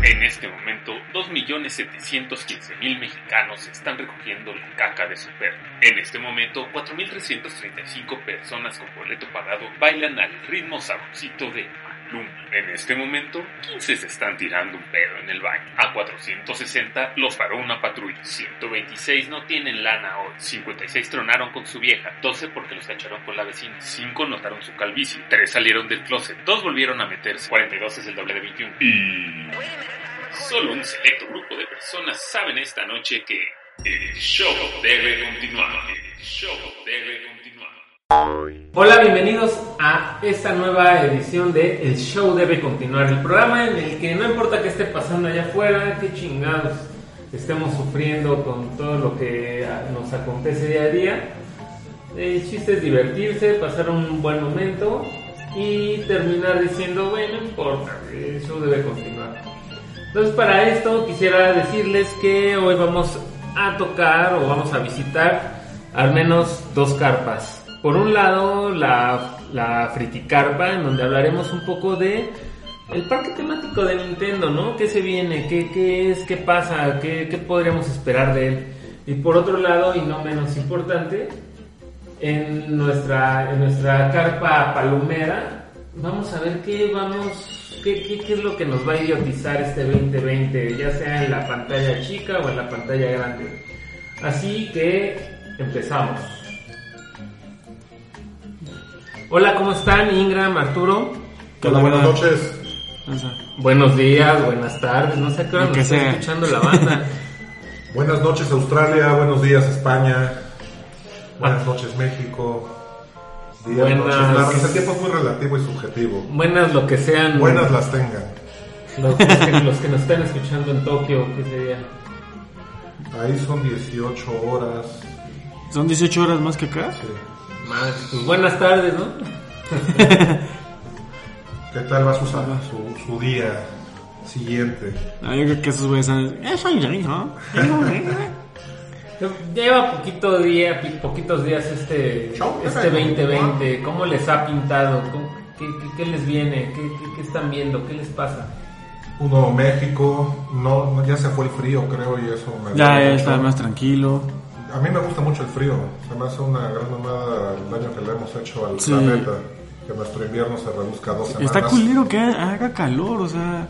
En este momento, 2.715.000 mexicanos están recogiendo la caca de su perro. En este momento, 4.335 personas con boleto pagado bailan al ritmo sabrosito de Maluma. En este momento, 15 se están tirando un pedo en el baño. A 460 los paró una patrulla. 126 no tienen lana hoy. 56 tronaron con su vieja. 12 porque los cacharon con la vecina. 5 notaron su calvicie. 3 salieron del closet. 2 volvieron a meterse. 42 es el doble de 21. Solo un selecto grupo de personas saben esta noche que el show debe continuar. Hola, bienvenidos a esta nueva edición de El Show Debe Continuar, el programa en el que no importa qué esté pasando allá afuera, qué chingados estemos sufriendo con todo lo que nos acontece día a día. El chiste es divertirse, pasar un buen momento y terminar diciendo, bueno, no importa, el show debe continuar. Entonces, para esto quisiera decirles que hoy vamos a tocar o vamos a visitar al menos dos carpas. Por un lado, la Friticarpa, en donde hablaremos un poco de el parque temático de Nintendo, ¿no? ¿Qué se viene? ¿Qué es? ¿Qué pasa? ¿Qué podríamos esperar de él? Y por otro lado, y no menos importante, en nuestra carpa palomera, vamos a ver qué es lo que nos va a idiotizar este 2020, ya sea en la pantalla chica o en la pantalla grande. Así que empezamos. Hola, ¿cómo están? Ingram, Arturo. Hola, buenas noches. Buenos días, buenas tardes, no sé a qué hora nos está escuchando la banda. Buenas noches, Australia. Buenos días, España. Buenas noches, México. Buenas, el tiempo es muy relativo y subjetivo. Buenas lo que sean. Buenas las tengan. Los que nos están escuchando en Tokio, ¿qué sería? Ahí son 18 horas. ¿Son 18 horas más que acá? Sí. Pues buenas tardes, ¿no? ¿Qué tal va su día siguiente? No, yo creo que esos güeyes saben. Lleva poquitos días este 2020. ¿Cómo les ha pintado? ¿Qué les viene? ¿Qué están viendo? ¿Qué les pasa? Uno, México. No, ya se fue el frío, creo, y eso me ya está más tranquilo. A mí me gusta mucho el frío. Se me hace una gran mamada el daño que le hemos hecho al planeta. Que nuestro invierno se reduzca a 2 semanas. Está culero que haga calor, o sea...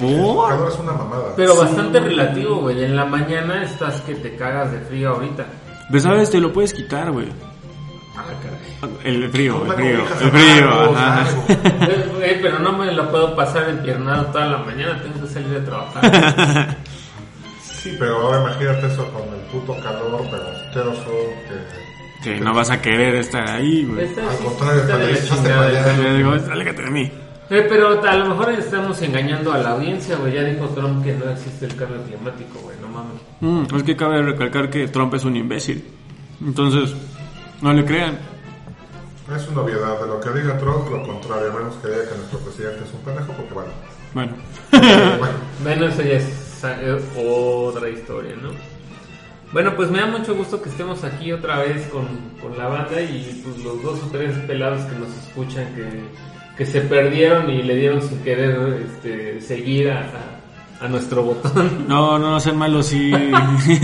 ¿Por? El calor es una mamada. Pero sí, bastante relativo, güey. En la mañana estás que te cagas de frío ahorita. Pues sabes, te lo puedes quitar, güey. Ah, caray. El frío. Ajá. Pero no me lo puedo pasar empiernado toda la mañana. Tengo que salir de trabajar. Sí, pero ahora imagínate eso con el puto calor, pero asqueroso que no vas a querer estar ahí, güey. Al contrario, alégate de mí. Pero a lo mejor estamos engañando a la audiencia, güey. Ya dijo Trump que no existe el cambio climático, güey. No mames. Es que cabe recalcar que Trump es un imbécil. Entonces, no le crean. Es una obviedad. De lo que diga Trump, lo contrario. A menos que diga que nuestro presidente es un pendejo, porque bueno, eso ya es otra historia, ¿no? Bueno, pues me da mucho gusto que estemos aquí otra vez con la banda y pues los 2 o 3 pelados que nos escuchan que se perdieron y le dieron sin querer seguir a nuestro botón. No sean malos, sí,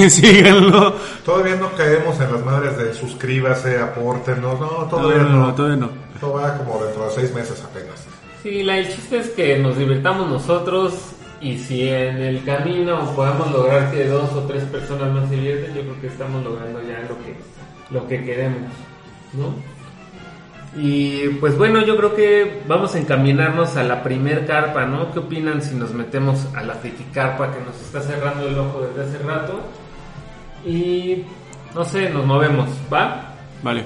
síganlo. Todavía no caemos en las madres de suscríbase, apórtenos, todavía no. Esto va como dentro de 6 meses apenas. Sí, el chiste es que nos divirtamos nosotros y si en el camino podemos lograr que 2 o 3 personas más se divierten, yo creo que estamos logrando ya lo que queremos, ¿no? Y pues bueno, yo creo que vamos a encaminarnos a la primer carpa, ¿no? ¿Qué opinan si nos metemos a la Friticarpa que nos está cerrando el ojo desde hace rato? Y no sé, nos movemos, ¿va? Vale.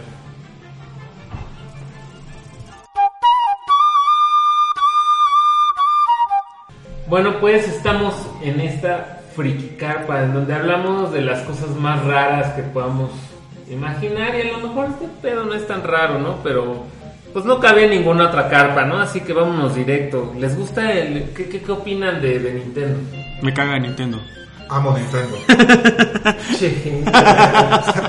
Bueno, pues estamos en esta frikicarpa en donde hablamos de las cosas más raras que podamos imaginar, y a lo mejor este pedo no es tan raro, ¿no? Pero pues no cabía en ninguna otra carpa, ¿no? Así que vámonos directo. ¿Les gusta el... ¿Qué opinan de Nintendo? Me caga Nintendo. Amo Nintendo. Este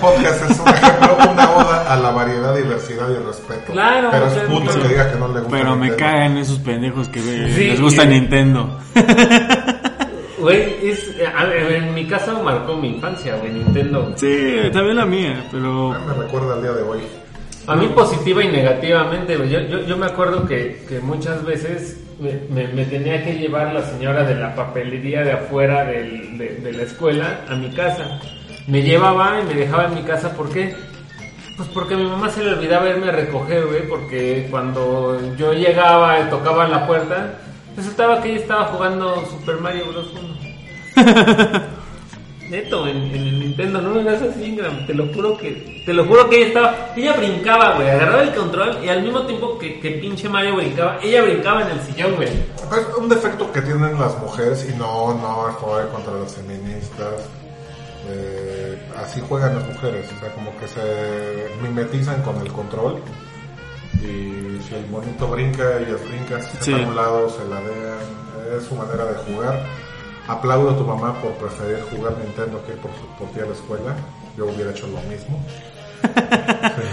podcast es un ejemplo, una oda a la variedad, diversidad y respeto. Claro. Pero es puto que diga que no le gusta. Pero Nintendo. Me cagan esos pendejos que les gusta Nintendo. Güey, en mi casa marcó mi infancia, güey, Nintendo. Sí, también la mía, pero... me recuerda al día de hoy. A mí positiva y negativamente, güey. Yo me acuerdo que muchas veces me tenía que llevar la señora de la papelería de afuera de la escuela a mi casa. Me llevaba y me dejaba en mi casa, ¿por qué? Pues porque a mi mamá se le olvidaba irme a recoger, güey, porque cuando yo llegaba y tocaba la puerta... resultaba que ella estaba jugando Super Mario Bros. 1. Neto, en el Nintendo, no me hagas así, Ingram, te lo juro que ella brincaba, güey, agarraba el control y al mismo tiempo que pinche Mario brincaba, ella brincaba en el sillón, güey. Es un defecto que tienen las mujeres, y no fue contra las feministas. Así juegan las mujeres, o sea, como que se mimetizan con el control. Y si el monito brinca, ellas brincan, si sí. Están a un lado, se ladean. Es su manera de jugar. Aplaudo a tu mamá por preferir jugar Nintendo que ir por ti a la escuela. Yo hubiera hecho lo mismo.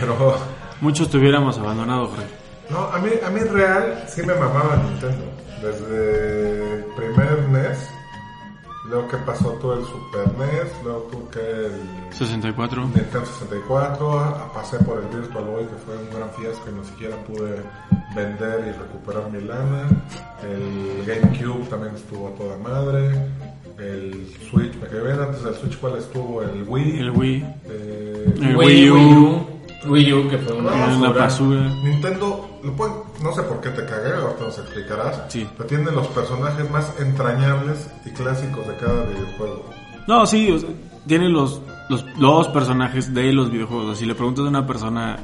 Pero... muchos te hubiéramos abandonado, Fred. No, a mí real sí me mamaba Nintendo. Desde el primer NES, luego que pasó todo el Super NES, luego que el 64. Nintendo 64, pasé por el Virtual Boy, que fue un gran fiasco y ni siquiera pude vender y recuperar mi lana. El GameCube también estuvo a toda madre. El Switch, me quedé antes del Switch, ¿cuál estuvo? El Wii. El Wii. El Wii U, que fue una basura. Nintendo, no sé por qué te cagué, ahorita nos explicarás. Sí. Pero tiene los personajes más entrañables y clásicos de cada videojuego. No, sí, o sea, tiene los personajes de los videojuegos. Si le preguntas a una persona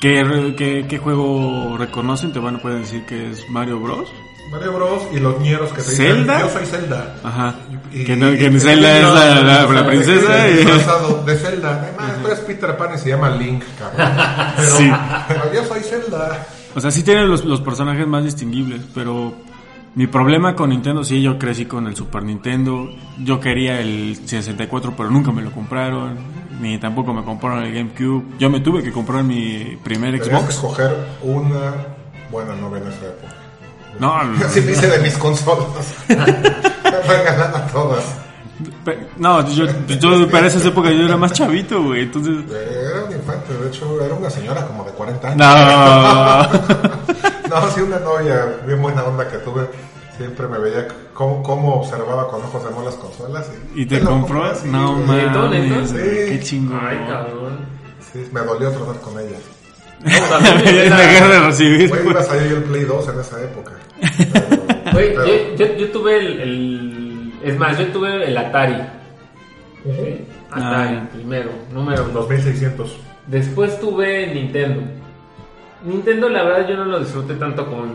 qué juego reconocen, te van a poder decir que es Mario Bros. Mario Bros. Y los ñeros que te ¿Zelda? Dicen, yo soy Zelda. Ajá. Que Zelda es la princesa. De Zelda. Además, tú eres Peter Pan y se llama Link, cabrón. Pero, sí. Pero yo soy Zelda. O sea, sí tienen los personajes más distinguibles, pero mi problema con Nintendo, sí, yo crecí con el Super Nintendo. Yo quería el 64, pero nunca me lo compraron. Ni tampoco me compraron el GameCube. Yo me tuve que comprar mi primer Xbox. Tenías que escoger una buena novela en esa época. No. Así me hice de mis consolas. Me regalaron a todas. No, yo para esas épocas yo era más chavito, güey. Entonces... era un infante, de hecho era una señora como de 40 años. No, sí, una novia bien buena onda que tuve. Siempre me veía cómo observaba con ojos de amor las consolas. ¿Y te compró? No, mames. Sí. Qué chingón. Ay, cabrón. Sí, me dolió tratar con ella. Güey, iba a salir el Play 2 en esa época. Güey, yo tuve es más, yo tuve el Atari. ¿Sí? Atari primero, número 2600. Después tuve Nintendo. Nintendo, la verdad, yo no lo disfruté tanto como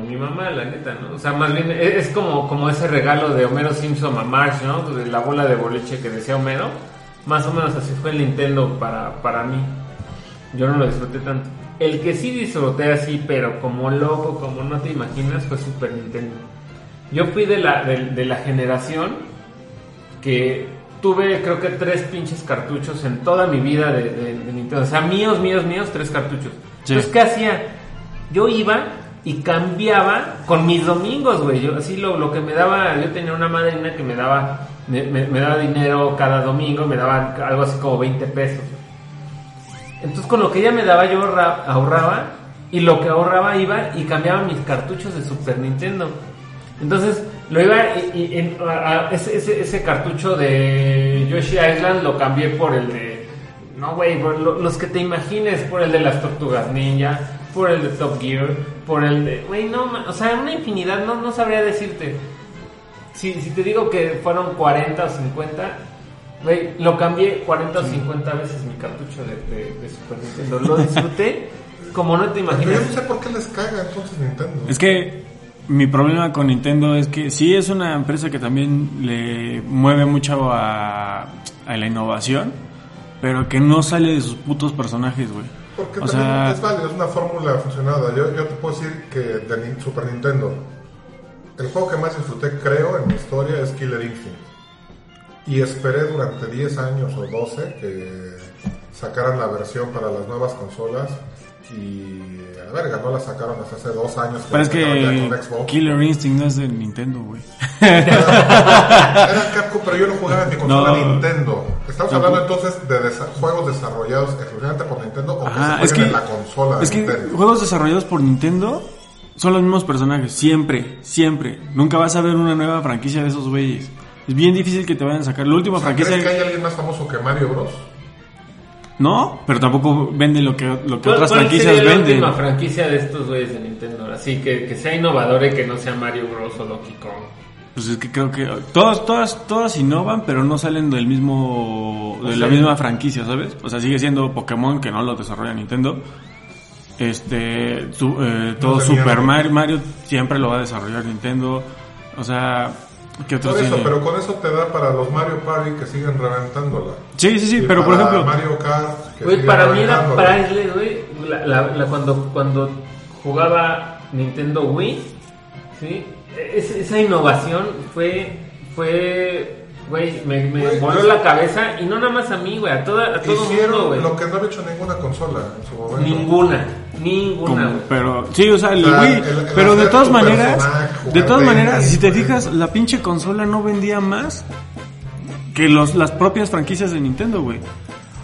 mi mamá, la neta, ¿no? O sea, más bien es como ese regalo de Homero Simpson a Marge, ¿no? De la bola de boliche que decía Homero. Más o menos así fue el Nintendo para mí. Yo no lo disfruté tanto. El que sí disfruté así, pero como loco, como no te imaginas, fue Super Nintendo. Yo fui de la generación que tuve, creo que 3 pinches cartuchos en toda mi vida de Nintendo. O sea, míos, 3 cartuchos. Sí. Entonces, ¿qué hacía? Yo iba y cambiaba con mis domingos, güey. Yo así lo que me daba, yo tenía una madrina que me daba dinero cada domingo, me daba algo así como 20 pesos. Entonces con lo que ella me daba yo ahorraba, y lo que ahorraba iba y cambiaba mis cartuchos de Super Nintendo. Entonces lo iba ese cartucho de Yoshi Island lo cambié por el de... no, güey, por los que te imagines, por el de las Tortugas Ninja, por el de Top Gear, por el de... güey, no, o sea, una infinidad, no sabría decirte. Si te digo que fueron 40 o 50... Güey, lo cambié 40 o 50 veces mi cartucho de Super Nintendo. Lo disfruté como no te imaginas. Pero yo no sé por qué les caga entonces Nintendo. Es que mi problema con Nintendo es que sí es una empresa que también le mueve mucho a la innovación, pero que no sale de sus putos personajes, güey. Porque o también sea, es válido, es una fórmula funcionada. Yo te puedo decir que de Super Nintendo, el juego que más disfruté, creo, en mi historia es Killer Instinct. Y esperé durante 10 años o 12 que sacaran la versión para las nuevas consolas. Y a la verga, no la sacaron hasta hace 2 años. Pero es que Killer Instinct no es de Nintendo, güey. Era Capcom, pero yo lo jugaba en mi consola Nintendo. Estamos hablando entonces de juegos desarrollados exclusivamente por Nintendo o que se juegan en la consola. Es que Nintendo. Juegos desarrollados por Nintendo son los mismos personajes, siempre, siempre. Nunca vas a ver una nueva franquicia de esos güeyes. Es bien difícil que te vayan a sacar. La última franquicia. ¿Crees que hay alguien más famoso que Mario Bros? No, pero tampoco vende lo que otras franquicias venden. ¿Cuál sería la última franquicia de estos güeyes de Nintendo? Así que sea innovador y que no sea Mario Bros o Donkey Kong. Pues es que creo que todas innovan, pero no salen del mismo la misma franquicia, ¿sabes? O sea, sigue siendo Pokémon, que no lo desarrolla Nintendo. Todo Super Mario siempre lo va a desarrollar Nintendo. O sea, por eso, pero con eso te da para los Mario Party que siguen reventándola. Sí, sí, sí, y pero por ejemplo Mario Kart, güey, para mí era priceless, güey, cuando jugaba Nintendo Wii, ¿sí? Esa innovación fue güey, me voló la cabeza, y no nada más a mí, güey, a todo mundo, güey. Lo que no había hecho ninguna consola en su momento. Ninguna, güey. Pero sí, o sea, el Wii, pero de todas maneras, si te fijas, la pinche consola no vendía más que las propias franquicias de Nintendo, güey.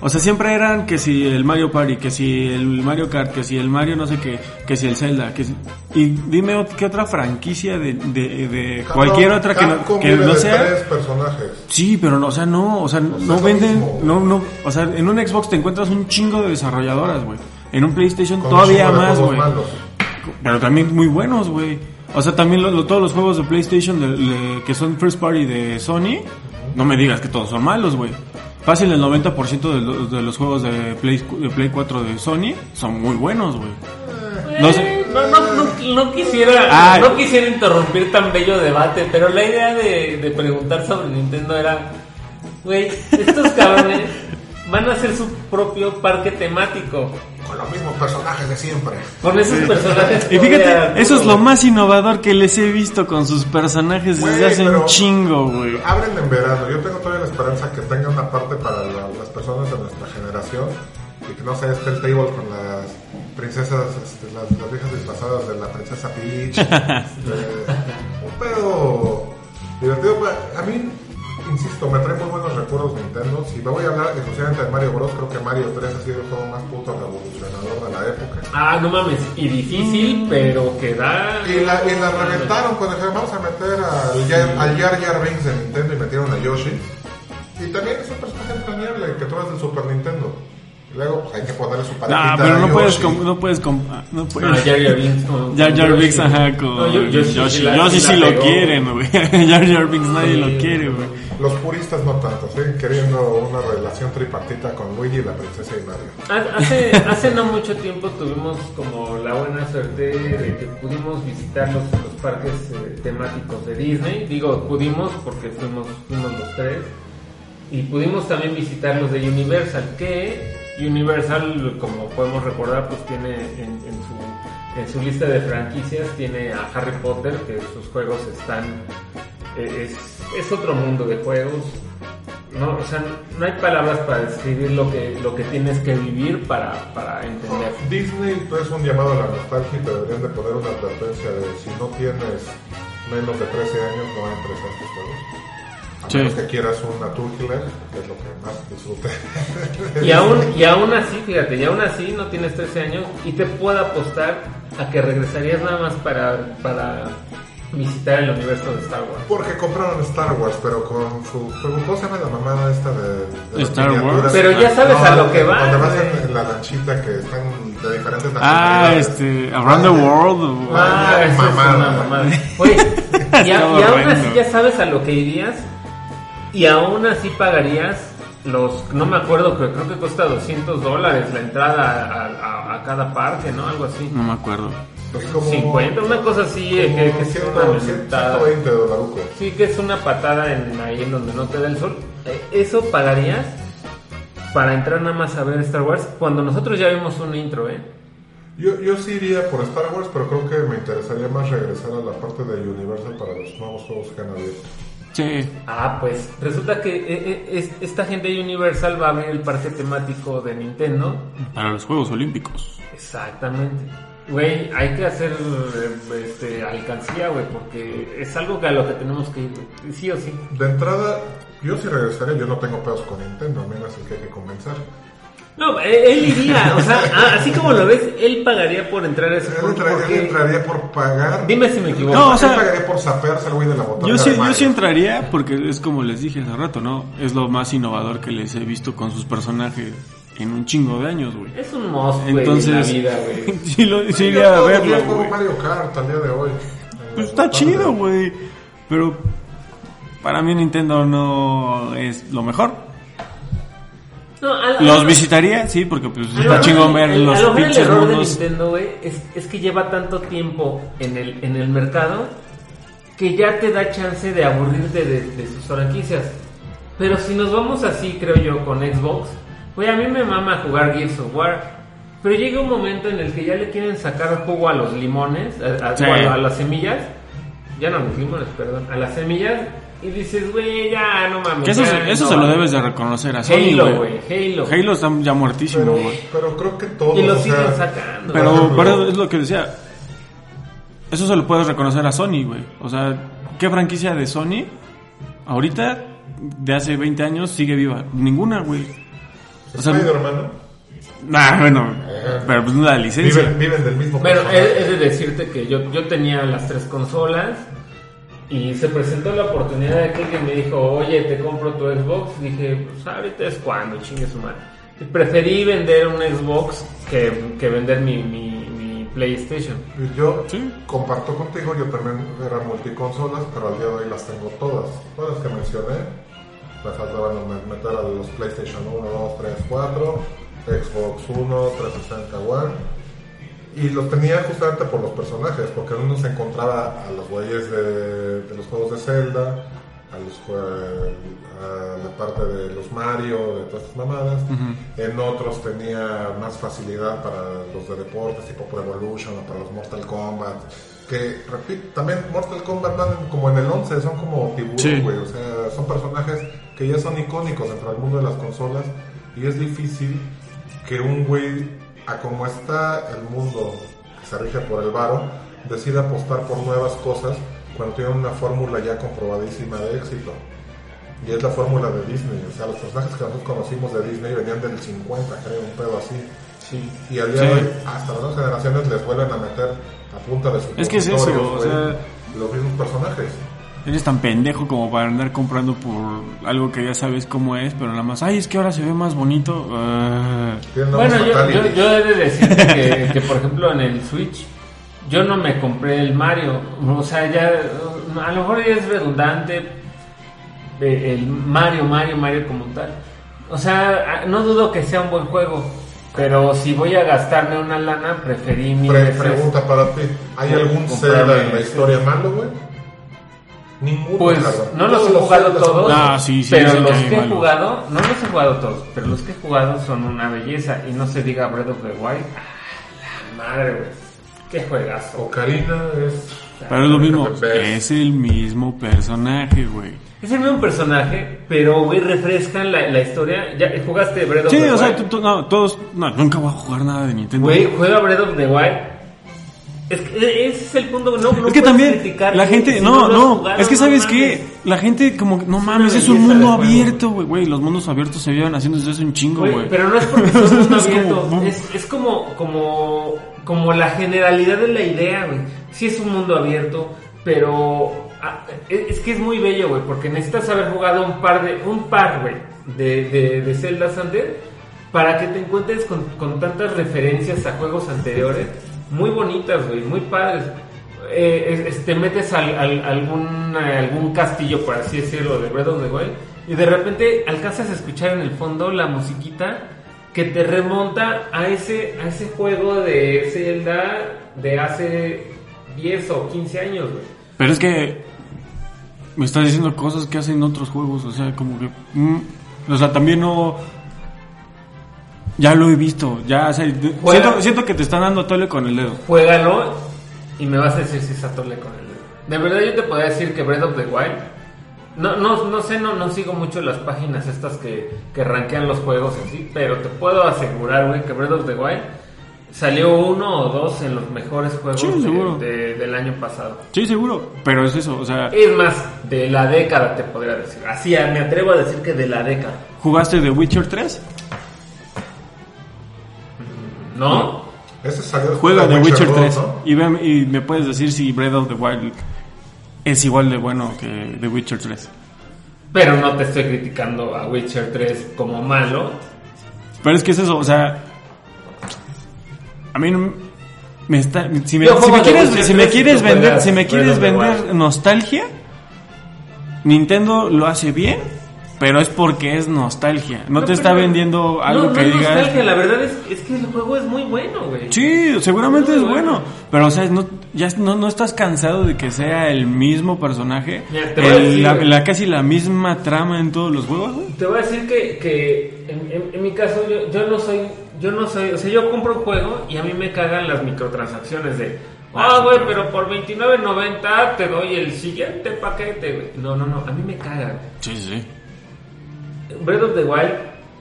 O sea, siempre eran que si el Mario Party, que si el Mario Kart, que si el Mario no sé qué, que si el Zelda, que si... Y dime qué otra franquicia de cualquier otra que no sea... Tres personajes. Sí, pero no, no venden... No, o sea, en un Xbox te encuentras un chingo de desarrolladoras, güey. En un PlayStation todavía más, güey. Pero también muy buenos, güey. O sea, también todos los juegos de PlayStation que son first party de Sony, no me digas que todos son malos, güey. Fácil, el 90% de los juegos de Play 4 de Sony son muy buenos, güey. No quisiera interrumpir tan bello debate, pero la idea de preguntar sobre Nintendo era, güey, estos cabrones van a hacer su propio parque temático. Con los mismos personajes de siempre. Con esos personajes. Y fíjate, eso es lo más innovador que les he visto con sus personajes desde hace un chingo, güey. Abren en verano. Yo tengo todavía la esperanza que tengan una parte para las personas de nuestra generación. Y que no sea el table con las princesas, las viejas disfrazadas de la princesa Peach. Un pedo divertido. A mí, insisto, me trae muy buenos recuerdos de Nintendo. Si me voy a hablar exclusivamente de Mario Bros, creo que Mario 3 ha sido el juego más puto revolucionador de la época. Ah, no mames, y difícil, pero que da... Y la reventaron cuando dijeron, vamos a meter al Jar Jar Binks de Nintendo, y metieron a Yoshi. Y también es un personaje entrañable que tú eres del Super Nintendo. Luego hay que ponerle su paletita. Pero no puedes. Jar Jar Binks, ajá, con Yoshi sí lo quieren, güey. Jar Jar Binks nadie lo quiere, güey. Los puristas no tanto, siguen queriendo una relación tripartita con Luigi, la princesa y Mario. Hace no mucho tiempo tuvimos como la buena suerte de que pudimos visitar los parques temáticos de Disney. Digo, pudimos porque fuimos los tres. Y pudimos también visitar los de Universal, que... Universal, como podemos recordar, pues tiene en su lista de franquicias, tiene a Harry Potter, que sus juegos están, es otro mundo de juegos, no, o sea, no hay palabras para describir lo que tienes que vivir para entender. Disney es un llamado a la nostalgia, y deberían de poner una advertencia de si no tienes menos de 13 años no va a interesar tus juegos. A menos que quieras una Turkler, que es lo que más disfrute. Y aún así no tienes 13 años y te puedo apostar a que regresarías nada más para visitar el universo de Star Wars. Porque compraron Star Wars, pero con su... ¿Cómo se llama la mamada esta de Star Wars? Pero ya sabes a lo que va. Donde vas en la lanchita que están de diferentes nacionalidades. Around the World. Es una mamada. Oye, y aún así ya sabes a lo que irías. Y aún así pagarías los, no me acuerdo, creo que cuesta $200 la entrada a cada parque, ¿no? Algo así. No me acuerdo. Pues como 50, una cosa así, que es $120. Sí, que es una patada en ahí en donde no te da el sol. Eso pagarías para entrar nada más a ver Star Wars, cuando nosotros ya vimos un intro, ¿eh? Yo sí iría por Star Wars, pero creo que me interesaría más regresar a la parte de Universal para los nuevos juegos que han abierto. Sí. Ah, pues resulta que esta gente de Universal va a ver el parque temático de Nintendo para los Juegos Olímpicos. Exactamente. Güey, hay que hacer alcancía, güey, porque es algo que a lo que tenemos que ir, sí o sí. De entrada, yo sí regresaré, yo no tengo pedos con Nintendo, menos el que hay que convencer. No, él iría, o sea, así como lo ves, él pagaría por entrar a ese juego. Él entraría por pagar. Dime si me equivoco. No, o sea, él pagaría por sapearse el güey de la botana. Yo sí entraría porque es como les dije hace rato, ¿no? Es lo más innovador que les he visto con sus personajes en un chingo de años, güey. Es un monstruo, güey, en la vida, güey. Sí iría a verlo, güey. Como Mario Kart al día de hoy. Pues está chido, güey. Pero para mí Nintendo no es lo mejor. No, los visitaría, sí, porque pues está chingón ver los pinches. El error de Nintendo, güey, es que lleva tanto tiempo en el mercado que ya te da chance de aburrirte de sus franquicias. Pero si nos vamos así, creo yo, con Xbox, güey, a mí me mama jugar Gears of War, pero llega un momento en el que ya le quieren sacar jugo a los limones, sí. A las semillas, ya no a los limones, perdón, a las semillas. Y dices, güey, ya, no mames. Eso se lo debes de reconocer a Sony, güey. Halo está ya muertísimo, güey. Pero creo que todos. Y lo siguen sacando. Pero es lo que decía. Eso se lo puedes reconocer a Sony, güey. O sea, ¿qué franquicia de Sony ahorita, de hace 20 años, sigue viva? Ninguna, güey. O sea, Spider-Man, ¿no? Nah, bueno, pero pues no da licencia. Viven del mismo. Pero es de decirte que yo tenía las 3 consolas. Y se presentó la oportunidad de que alguien me dijo, oye, te compro tu Xbox. Dije, pues ahorita es cuando, chingue su madre. Preferí vender un Xbox que vender mi PlayStation. Yo ¿sí? comparto contigo, yo también era multiconsolas, pero al día de hoy las tengo todas. Todas las que mencioné, me faltaban meter a los PlayStation 1, 2, 3, 4, Xbox 1, 360 One. Y los tenía justamente por los personajes, porque uno se encontraba a los güeyes de los juegos de Zelda, a la parte de los Mario, de todas estas mamadas. Uh-huh. En otros tenía más facilidad para los de deportes, tipo Pro Evolution, o para los Mortal Kombat. Que, repito, también Mortal Kombat van como en el 11, son como tiburón, güey. Sí. O sea, son personajes que ya son icónicos dentro del mundo de las consolas. Y es difícil que un güey, a como está el mundo que se rige por el varo, decide apostar por nuevas cosas cuando tiene una fórmula ya comprobadísima de éxito. Y es la fórmula de Disney. O sea, los personajes que nosotros conocimos de Disney venían del 50, creo, un pedo así. Sí. Y al día de hoy, hasta las nuevas generaciones les vuelven a meter a punta de su. Es que es eso, o sea, los mismos personajes. Eres tan pendejo como para andar comprando por algo que ya sabes cómo es, pero nada más, ay, es que ahora se ve más bonito. Bueno, yo he de decir que, por ejemplo, en el Switch, yo no me compré el Mario. O sea, ya, a lo mejor ya es redundante el Mario como tal. O sea, no dudo que sea un buen juego, pero si voy a gastarme una lana, preferí mi. Pregunta para ti, ¿hay algún Zelda en la historia malo, güey? Ninguno, pues claro. No los he jugado todos, pero los que he jugado, no los he jugado todos, pero los que he jugado son una belleza. Y no se diga Breath of the Wild. Ah, la madre, güey. Qué juegazo. Ocarina es. Pero es lo mismo, es el mismo personaje, güey. Es el mismo personaje, pero güey, refrescan la historia. ¿Ya jugaste Breath of the Wild? Sí, o sea, nunca voy a jugar nada de Nintendo. Güey, juega Breath of the Wild. Es que ese es el punto, no es que también criticar, la gente, jugaron, es que sabes que la gente como no mames, es un mundo abierto, güey, los mundos abiertos se llevan haciendo desde hace un chingo, güey. Pero no es porque son mundos abiertos, es como la generalidad de la idea, güey. Sí es un mundo abierto, pero es que es muy bello, güey, porque necesitas haber jugado un par, güey, de Zelda Sander para que te encuentres con tantas referencias a juegos anteriores. Muy bonitas, güey, muy padres. Metes algún castillo, por así decirlo, de Breath of the Wild y de repente alcanzas a escuchar en el fondo la musiquita que te remonta a ese juego de Zelda de hace 10 o 15 años, güey. Pero es que me estás diciendo cosas que hacen otros juegos, o sea, como que... o sea, también no... Ya lo he visto, ya... O sea, siento que te están dando tole con el dedo. Juégalo y me vas a decir si es a tole con el dedo. De verdad yo te podría decir que Breath of the Wild... No sé, no sigo mucho las páginas estas que rankean los juegos así, pero te puedo asegurar, güey, que Breath of the Wild salió uno o dos en los mejores juegos del año pasado. Sí, seguro, pero es eso, o sea... Es más, de la década te podría decir, así me atrevo a decir que de la década. ¿Jugaste The Witcher 3? No. Ese salió después. Juega The Witcher 3, ¿no? y me puedes decir si Breath of the Wild... es igual de bueno que The Witcher 3. Pero no te estoy criticando a Witcher 3 como malo. Pero es que es eso, o sea... A mí no me está... Si me quieres vender nostalgia... Nintendo lo hace bien, pero es porque es nostalgia. No, te está vendiendo algo que digas... No, es nostalgia, la verdad es que el juego es muy bueno, güey. Sí, seguramente es bueno. Pero, o sea, no estás cansado de que sea el mismo personaje. Mira, casi la misma trama en todos los juegos, güey. Te voy a decir que en mi caso, yo no soy... O sea, yo compro un juego y a mí me cagan las microtransacciones de... Ah, güey, pero por $29.90 te doy el siguiente paquete, güey. No, a mí me cagan. Sí. Breath of the Wild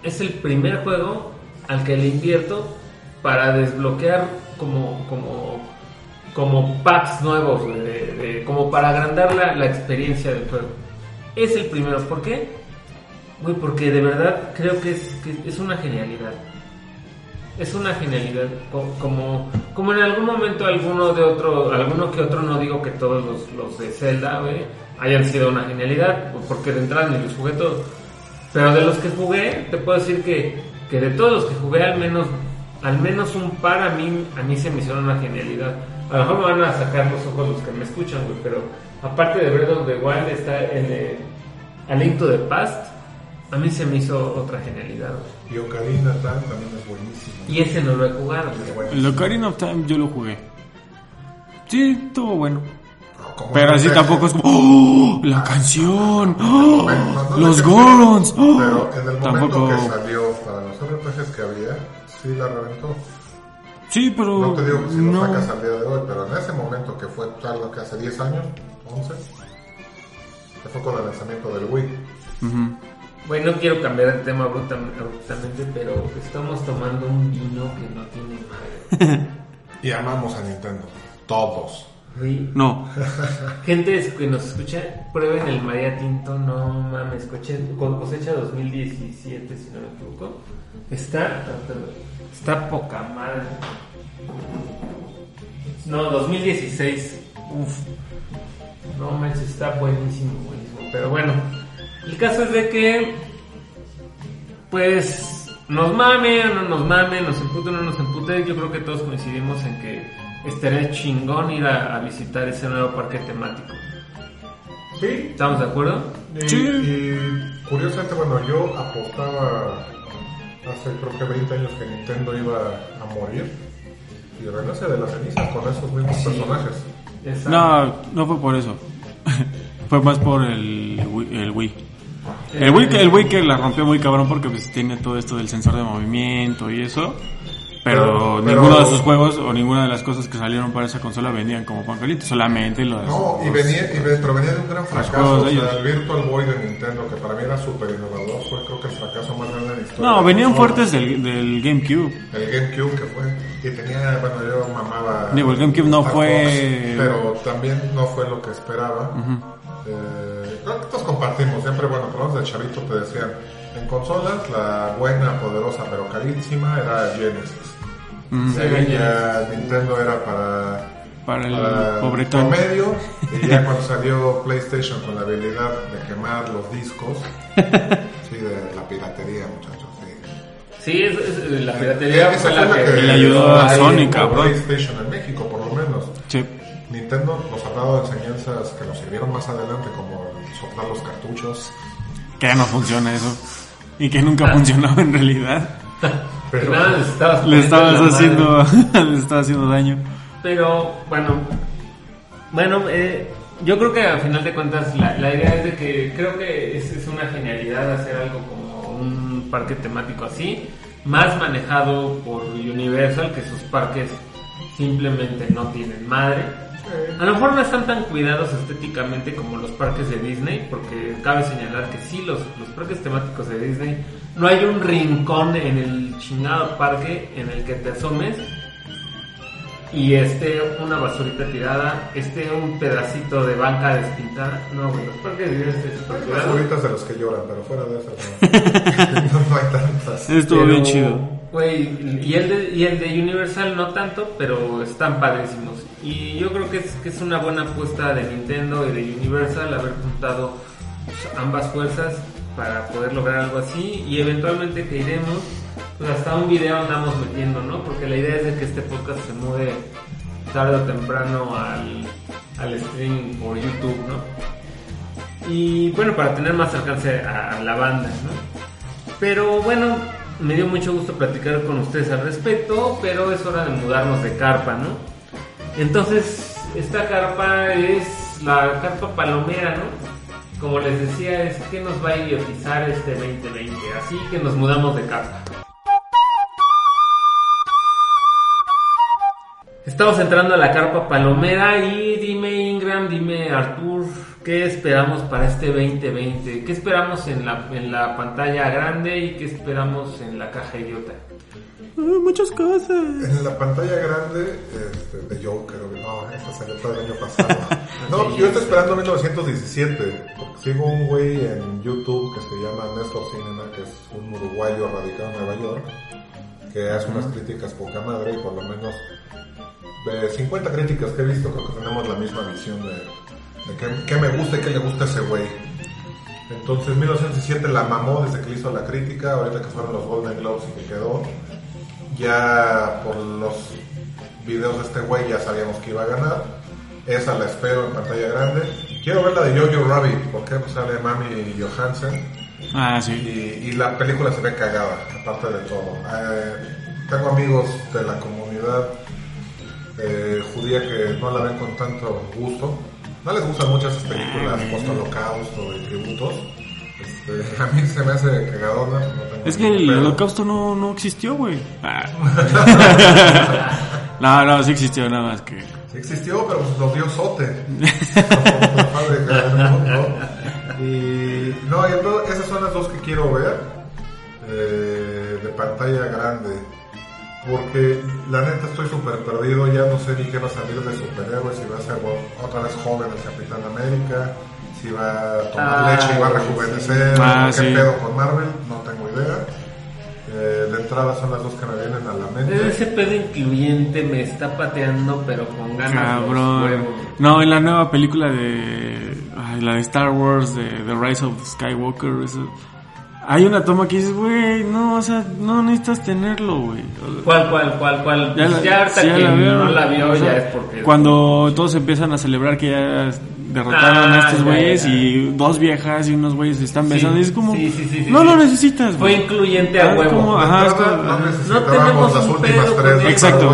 es el primer juego al que le invierto para desbloquear como packs nuevos, como para agrandar la experiencia del juego. Es el primero, ¿por qué? Güey, porque de verdad creo que es una genialidad. Es una genialidad, como en algún momento alguno que otro, no digo que todos los de Zelda, güey, hayan sido una genialidad, porque de entrada ni los jugué todos. Pero de los que jugué, te puedo decir que de todos los que jugué, al menos un par a mí se me hicieron una genialidad. A lo mejor me van a sacar los ojos los que me escuchan, güey, pero aparte de Breath of the Wild está el A Link to the Past, a mí se me hizo otra genialidad, güey. Y Ocarina of Time también es buenísimo. Y ese no lo he jugado, güey. El Ocarina of Time yo lo jugué. Sí, estuvo bueno. Pero así tampoco es como... ¡Oh! ¡La canción! ¡Oh! No, ¡los Gorons! ¡Oh! Pero en el momento tampoco... que salió para los RPGs que había, sí la reventó. Sí, pero... No te digo que si lo sacas al día de hoy, pero en ese momento que fue algo que hace 10 años, 11, que fue con el lanzamiento del Wii. Uh-huh. Bueno, no quiero cambiar de tema abruptamente, pero estamos tomando un vino que no tiene madre. Y amamos a Nintendo. Todos. ¿Sí? No. Gente que nos escucha, prueben el María Tinto, no mames, cosecha 2017, si no me equivoco. Está poca madre. No, 2016. Uf. No manches, está buenísimo. Pero bueno, el caso es de que pues nos mame o no nos mame, nos empute o no nos empute, yo creo que todos coincidimos en que estaría chingón ir a visitar ese nuevo parque temático. Sí. ¿Estamos de acuerdo? Sí. Y curiosamente, bueno, yo apostaba hace creo que 20 años que Nintendo iba a morir y renace de las cenizas con esos mismos personajes. Exacto. No fue por eso. Fue más por el Wii. El Wii que la rompió muy cabrón porque pues tiene todo esto del sensor de movimiento y eso. Pero ninguno de sus juegos o ninguna de las cosas que salieron para esa consola vendían como pancalitos, solamente los... No, pero venía de un gran fracaso, o sea, el Virtual Boy de Nintendo, que para mí era súper innovador, fue creo que el fracaso más grande de la historia. No, venían fuertes del GameCube. El GameCube que fue, y tenía, bueno, yo mamaba... Digo, el GameCube no fue... Pero también no fue lo que esperaba. Uh-huh. Creo que todos compartimos, siempre, bueno, por lo menos de chavito te decían... En consolas, la buena, poderosa, pero carísima era Genesis. Sega Nintendo era para el pobre promedio. Y ya cuando salió PlayStation con la habilidad de quemar los discos, sí, de la piratería, muchachos. Sí, es la piratería fue la que le ayudó a Sony, cabrón. PlayStation en México, por lo menos. Sí. Nintendo nos ha dado enseñanzas que nos sirvieron más adelante, como soplar los cartuchos. que ya no funciona eso y que nunca funcionaba en realidad. Pero nada, le estabas haciendo daño. Pero bueno, yo creo que al final de cuentas la idea es de que creo que es una genialidad hacer algo como un parque temático así, más manejado por Universal, que sus parques simplemente no tienen madre. A lo mejor no están tan cuidados estéticamente como los parques de Disney, porque cabe señalar que sí, los parques temáticos de Disney, no hay un rincón en el chingado parque en el que te asomes y una basurita tirada, un pedacito de banca despintada. No, güey, los parques de Disney están basuritas de los que lloran, pero fuera de eso no hay tantas. Estuvo bien chido. Güey, y el de Universal no tanto, pero están padrísimos. Y yo creo que es una buena apuesta de Nintendo y de Universal haber juntado ambas fuerzas para poder lograr algo así. Y eventualmente que iremos, pues hasta un video andamos metiendo, ¿no? Porque la idea es de que este podcast se mude tarde o temprano al streaming por YouTube, ¿no? Y bueno, para tener más alcance a la banda, ¿no? Pero bueno, me dio mucho gusto platicar con ustedes al respecto, pero es hora de mudarnos de carpa, ¿no? Entonces, esta carpa es la carpa palomera, ¿no? Como les decía, es que nos va a idiotizar este 2020, así que nos mudamos de carpa. Estamos entrando a la carpa palomera y dime, Ingram, dime, Artur, ¿qué esperamos para este 2020? ¿Qué esperamos en la pantalla grande y qué esperamos en la caja idiota? Muchas cosas. En la pantalla grande de Joker, no, esta salió todo el año pasado. No, sí, yo estoy esperando 1917, porque sigo un güey en YouTube que se llama Néstor Cinema, que es un uruguayo radicado en Nueva York, que hace unas críticas poca madre, y por lo menos de 50 críticas que he visto, creo que tenemos la misma visión de qué me gusta y qué le gusta a ese güey. Entonces 1917 la mamó desde que le hizo la crítica. Ahorita que fueron los Golden Globes y que quedó, ya por los videos de este güey ya sabíamos que iba a ganar. Esa la espero en pantalla grande. Quiero ver la de Jojo Rabbit, porque sale Mami Johansen. Ah, sí. Y la película se ve cagada, aparte de todo. Tengo amigos de la comunidad judía que no la ven con tanto gusto. No les gustan muchas películas post-holocausto y tributos. A mí se me hace cagadona. No, es que el holocausto no existió, güey. No, sí existió, nada más que... Sí existió, pero pues los dio Sote. No, entonces esas son las dos que quiero ver de pantalla grande. Porque la neta estoy súper perdido, ya no sé ni qué va a salir de superhéroes, si va a ser otra vez joven el Capitán América, si va a tomar leche y va a rejuvenecer, qué pedo con Marvel, no tengo idea. De entrada son las dos que me vienen a la mente. Ese pedo incluyente me está pateando, pero con ganas. Cabrón. No, en la nueva película la de Star Wars, de The Rise of Skywalker, eso... Hay una toma que dices, güey, no, o sea, no necesitas tenerlo, güey. ¿Cuál? Ya ahorita sí, que no la vio, o sea, ya es porque... Cuando todos empiezan a celebrar que ya derrotaron a estos güeyes y dos viejas y unos güeyes se están besando, es como... Sí, no lo necesitas, güey. Fue incluyente a huevo. Como, no tenemos las últimas tres. Exacto,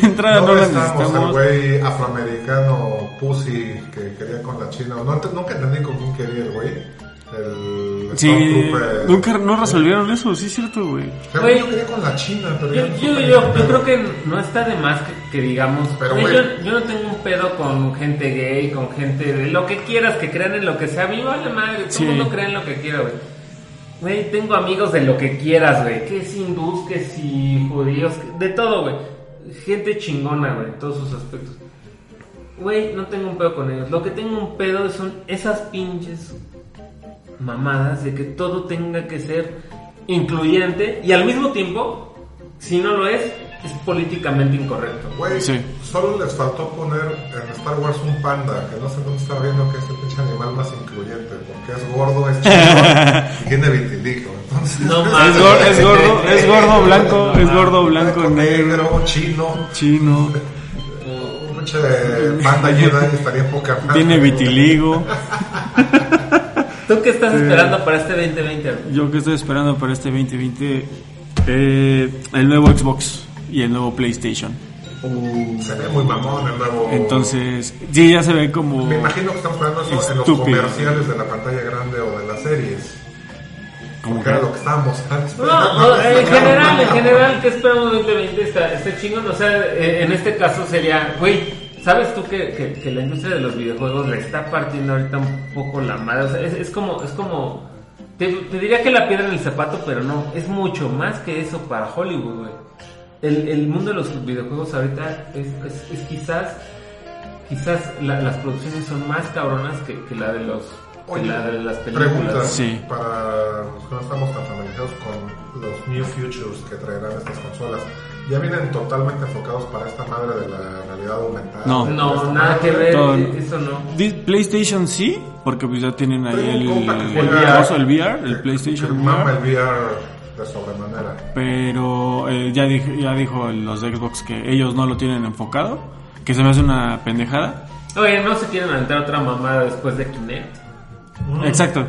de entrada no las necesitamos. El güey afroamericano pussy que quería con la china. Nunca entendí con quién quería el güey. Nunca no resolvieron eso, sí es cierto, güey. Pero yo quería con la china, pero yo creo que no está de más que digamos, pero yo no tengo un pedo con gente gay, con gente de lo que quieras, que crean en lo que sea, a mí vale madre, todo el mundo cree en lo que quiera, güey. Güey, tengo amigos de lo que quieras, güey, que si hindús, que si judíos, de todo, güey. Gente chingona, güey, en todos sus aspectos. Güey, no tengo un pedo con ellos. Lo que tengo un pedo son esas pinches mamadas de que todo tenga que ser incluyente y al mismo tiempo, si no lo es políticamente incorrecto. Güey, solo les faltó poner en Star Wars un panda, que no sé dónde está viendo que es el pinche animal más incluyente, porque es gordo, es chido y tiene vitiligo. Entonces, no, es gordo, blanco, negro, chino. Pinche panda llena estaría poca. Tiene vitiligo. ¿Tú qué estás esperando para este 2020? Yo qué estoy esperando para este 2020, el nuevo Xbox y el nuevo PlayStation. Se ve muy mamón el nuevo. Entonces, sí, ya se ve como... Me imagino que están esperando eso en los comerciales de la pantalla grande o de las series. Como que era lo que estábamos esperando. En general, ¿qué esperamos de 2020? Está chingón. O sea, en este caso sería, güey, ¿sabes tú que la industria de los videojuegos le está partiendo ahorita un poco la madre? O sea, es como te diría que la piedra en el zapato, pero no, es mucho más que eso para Hollywood, güey. El mundo de los videojuegos ahorita es quizás las producciones son más cabronas que la de los... Oye, la de las películas. Pregunta, sí, para los que no estamos tan familiarizados con los new futures que traerán estas consolas, ¿ya vienen totalmente enfocados para esta madre de la realidad aumentada? No, nada que ver, eso no. PlayStation sí, porque pues ya tienen ahí el VR, el PlayStation VR. El VR de sobremanera. Pero ya dijo los de Xbox que ellos no lo tienen enfocado, que se me hace una pendejada. Oye, no se quieren aventar otra mamada después de Kinect. Exacto.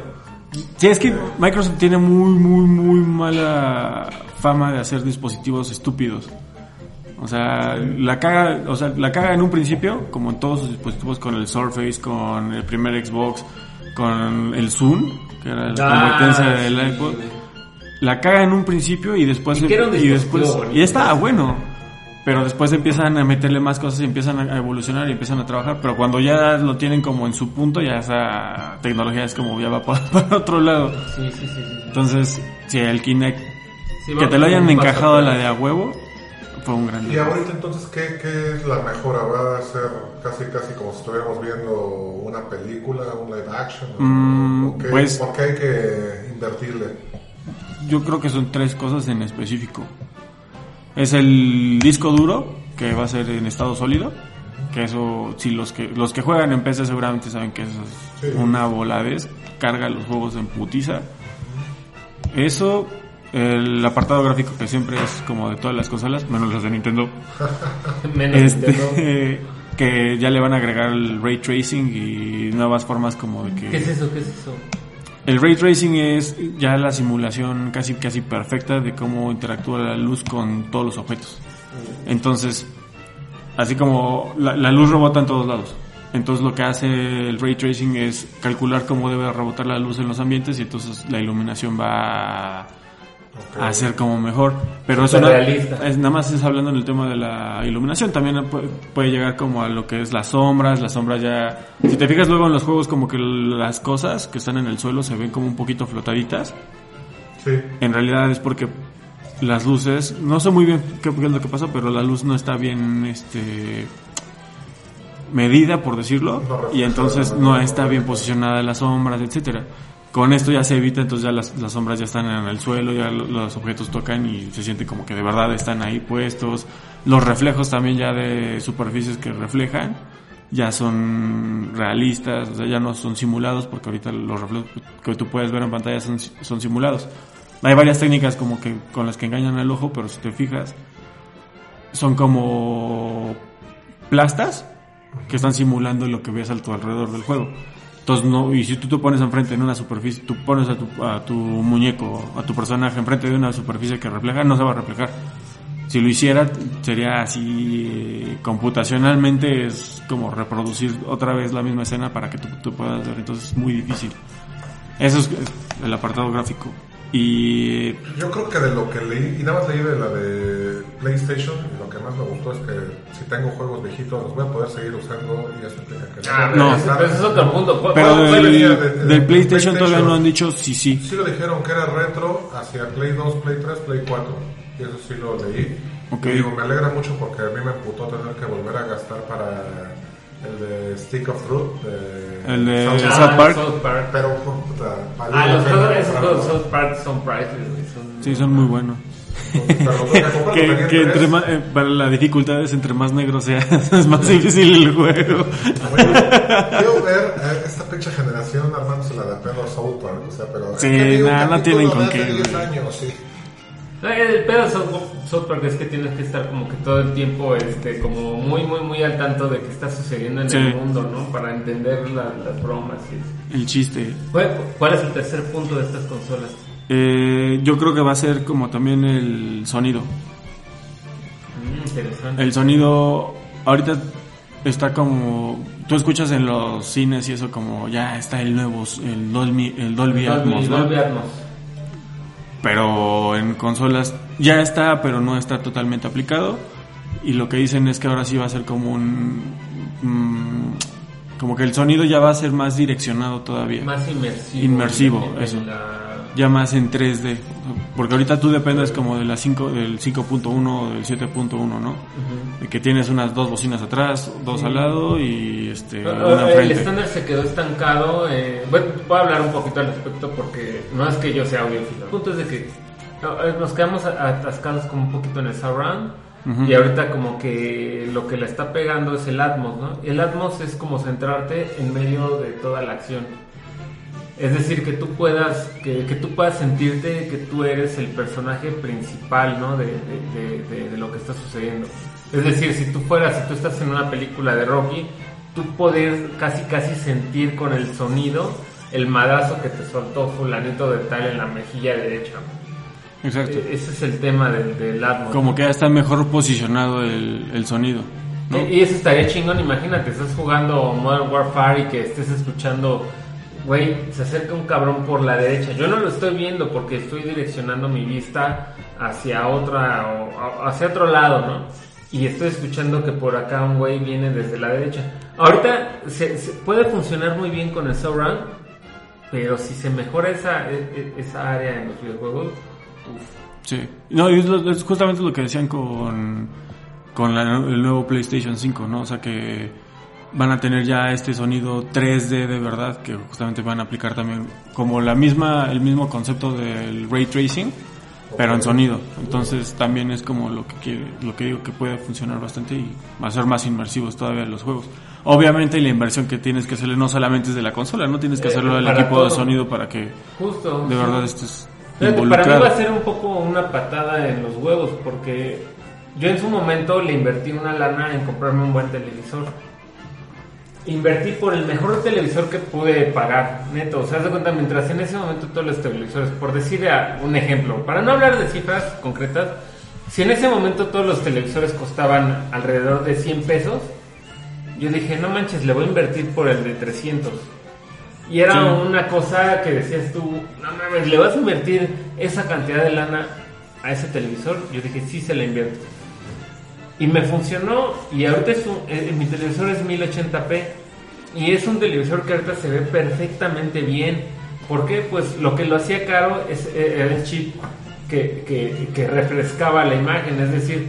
Sí, es que Microsoft tiene muy, muy, muy mala fama de hacer dispositivos estúpidos. O sea, la caga en un principio, como en todos sus dispositivos, con el Surface, con el primer Xbox, con el Zoom, que era la competencia del iPod. La caga en un principio y después... Y está bueno, pero después empiezan a meterle más cosas y empiezan a evolucionar y empiezan a trabajar, pero cuando ya lo tienen como en su punto, ya esa tecnología es como ya va para otro lado. Sí. Entonces, sí, el Kinect, sí, que te lo hayan encajado a la de a huevo, fue un gran... Y ahorita entonces, ¿qué es la mejora? ¿Va a ser casi como si estuviéramos viendo una película, un live action? Pues, ¿por qué hay que invertirle? Yo creo que son tres cosas en específico. Es el disco duro, que va a ser en estado sólido, que eso, si los que juegan en PC seguramente saben que eso es una voladez, carga los juegos en putiza. Eso, el apartado gráfico, que siempre es como de todas las consolas, menos los de Nintendo. Nintendo. Que ya le van a agregar el ray tracing y nuevas formas como de que... ¿Qué es eso? El ray tracing es ya la simulación casi perfecta de cómo interactúa la luz con todos los objetos. Entonces, así como la luz rebota en todos lados, entonces lo que hace el ray tracing es calcular cómo debe rebotar la luz en los ambientes, y entonces la iluminación va a ser como mejor. Pero eso nada más es hablando en el tema de la iluminación. También puede llegar como a lo que es las sombras ya... Si te fijas luego en los juegos, como que las cosas que están en el suelo se ven como un poquito flotaditas. Sí. En realidad es porque las luces... No sé muy bien qué es lo que pasa, pero la luz no está bien medida, por decirlo, y entonces no está bien posicionada las sombras, etcétera. Con esto ya se evita, entonces ya las sombras ya están en el suelo, ya los objetos tocan y se siente como que de verdad están ahí puestos. Los reflejos también ya de superficies que reflejan ya son realistas, o sea, ya no son simulados, porque ahorita los reflejos que tú puedes ver en pantalla son simulados. Hay varias técnicas como que con las que engañan al ojo, pero si te fijas son como plastas que están simulando lo que ves a tu alrededor del juego. Entonces no, y si tú te pones enfrente en una superficie, tú pones a tu muñeco, a tu personaje enfrente de una superficie que refleja, no se va a reflejar. Si lo hiciera, sería así, computacionalmente es como reproducir otra vez la misma escena para que tú puedas ver, entonces es muy difícil. Eso es el apartado gráfico. Y yo creo que de lo que leí, y nada más leí de la de PlayStation, lo que más me gustó es que si tengo juegos viejitos los voy a poder seguir usando, y eso implica que... pero es otro mundo. Pero del PlayStation todavía no han dicho sí. Sí lo dijeron que era retro hacia Play 2, Play 3, Play 4, y eso sí lo leí. Okay. Y digo, me alegra mucho porque a mí me emputó tener que volver a gastar para el de Stick of Truth, el de South Park. Pero los South Park son priceless. Sí, son muy buenos. que entre más, para la dificultad es entre más negro sea, es más difícil el juego. Quiero ver esta pinche generación armándose la de pedo South Park, o sea, pero sí, no tienen con qué. El pedo software es que tienes que estar como que todo el tiempo como muy al tanto de qué está sucediendo en el mundo, ¿no? Para entender las bromas y el chiste. ¿Cuál es el tercer punto de estas consolas? Yo creo que va a ser como también el sonido. Interesante. El sonido ahorita está como... Tú escuchas en los cines y eso como... Ya está el nuevo... El Dolby Atmos. Pero en consolas ya está, pero no está totalmente aplicado. Y lo que dicen es que ahora sí va a ser como un... como que el sonido ya va a ser más direccionado todavía. Más inmersivo. Ya más en 3D. Porque ahorita tú dependes como de del 5.1 o del 7.1, ¿no? Uh-huh. De que tienes unas dos bocinas atrás, dos al lado y una frente. El estándar se quedó estancado. Bueno, voy a hablar un poquito al respecto porque no es que yo sea audiófilo. El punto es de que nos quedamos atascados como un poquito en el surround. Uh-huh. Y ahorita como que lo que la está pegando es el Atmos, ¿no? El Atmos es como centrarte en medio de toda la acción. Es decir, que tú puedas sentirte que tú eres el personaje principal, ¿no? De lo que está sucediendo. Es decir, si tú estás en una película de Rocky, tú podés casi sentir con el sonido el madazo que te soltó fulanito de tal en la mejilla derecha. Exacto. Ese es el tema del Atmos. Como que ya está mejor posicionado el sonido, ¿no? Y eso estaría chingón. Imagínate, estás jugando Modern Warfare y que estés escuchando... Güey, se acerca un cabrón por la derecha. Yo no lo estoy viendo porque estoy direccionando mi vista hacia otro lado, ¿no? Y estoy escuchando que por acá un güey viene desde la derecha. Ahorita se puede funcionar muy bien con el surround, pero si se mejora esa área en los videojuegos, uff. Sí. No, es justamente lo que decían con el nuevo PlayStation 5, ¿no? O sea que van a tener ya este sonido 3D de verdad, que justamente van a aplicar también como el mismo concepto del ray tracing, pero en sonido. Entonces también es como lo que digo que puede funcionar bastante y va a ser más inmersivos todavía los juegos. Obviamente la inversión que tienes que hacerle no solamente es de la consola, no tienes que hacerlo del equipo todo de sonido para que justo, de verdad estés involucrado. Para mí va a ser un poco una patada en los huevos, porque yo en su momento le invertí una lana en comprarme un buen televisor. Invertí por el mejor televisor que pude pagar, neto. O sea, haz de cuenta, mientras en ese momento todos los televisores, por decir un ejemplo, para no hablar de cifras concretas, si en ese momento todos los televisores costaban alrededor de 100 pesos, yo dije, no manches, le voy a invertir por el de 300. Y era una cosa que decías tú, no mames, ¿le vas a invertir esa cantidad de lana a ese televisor? Yo dije, sí, se la invierto. Y me funcionó, y ahorita mi televisor es 1080p, y es un televisor que ahorita se ve perfectamente bien. ¿Por qué? Pues lo que lo hacía caro era el chip que refrescaba la imagen, es decir,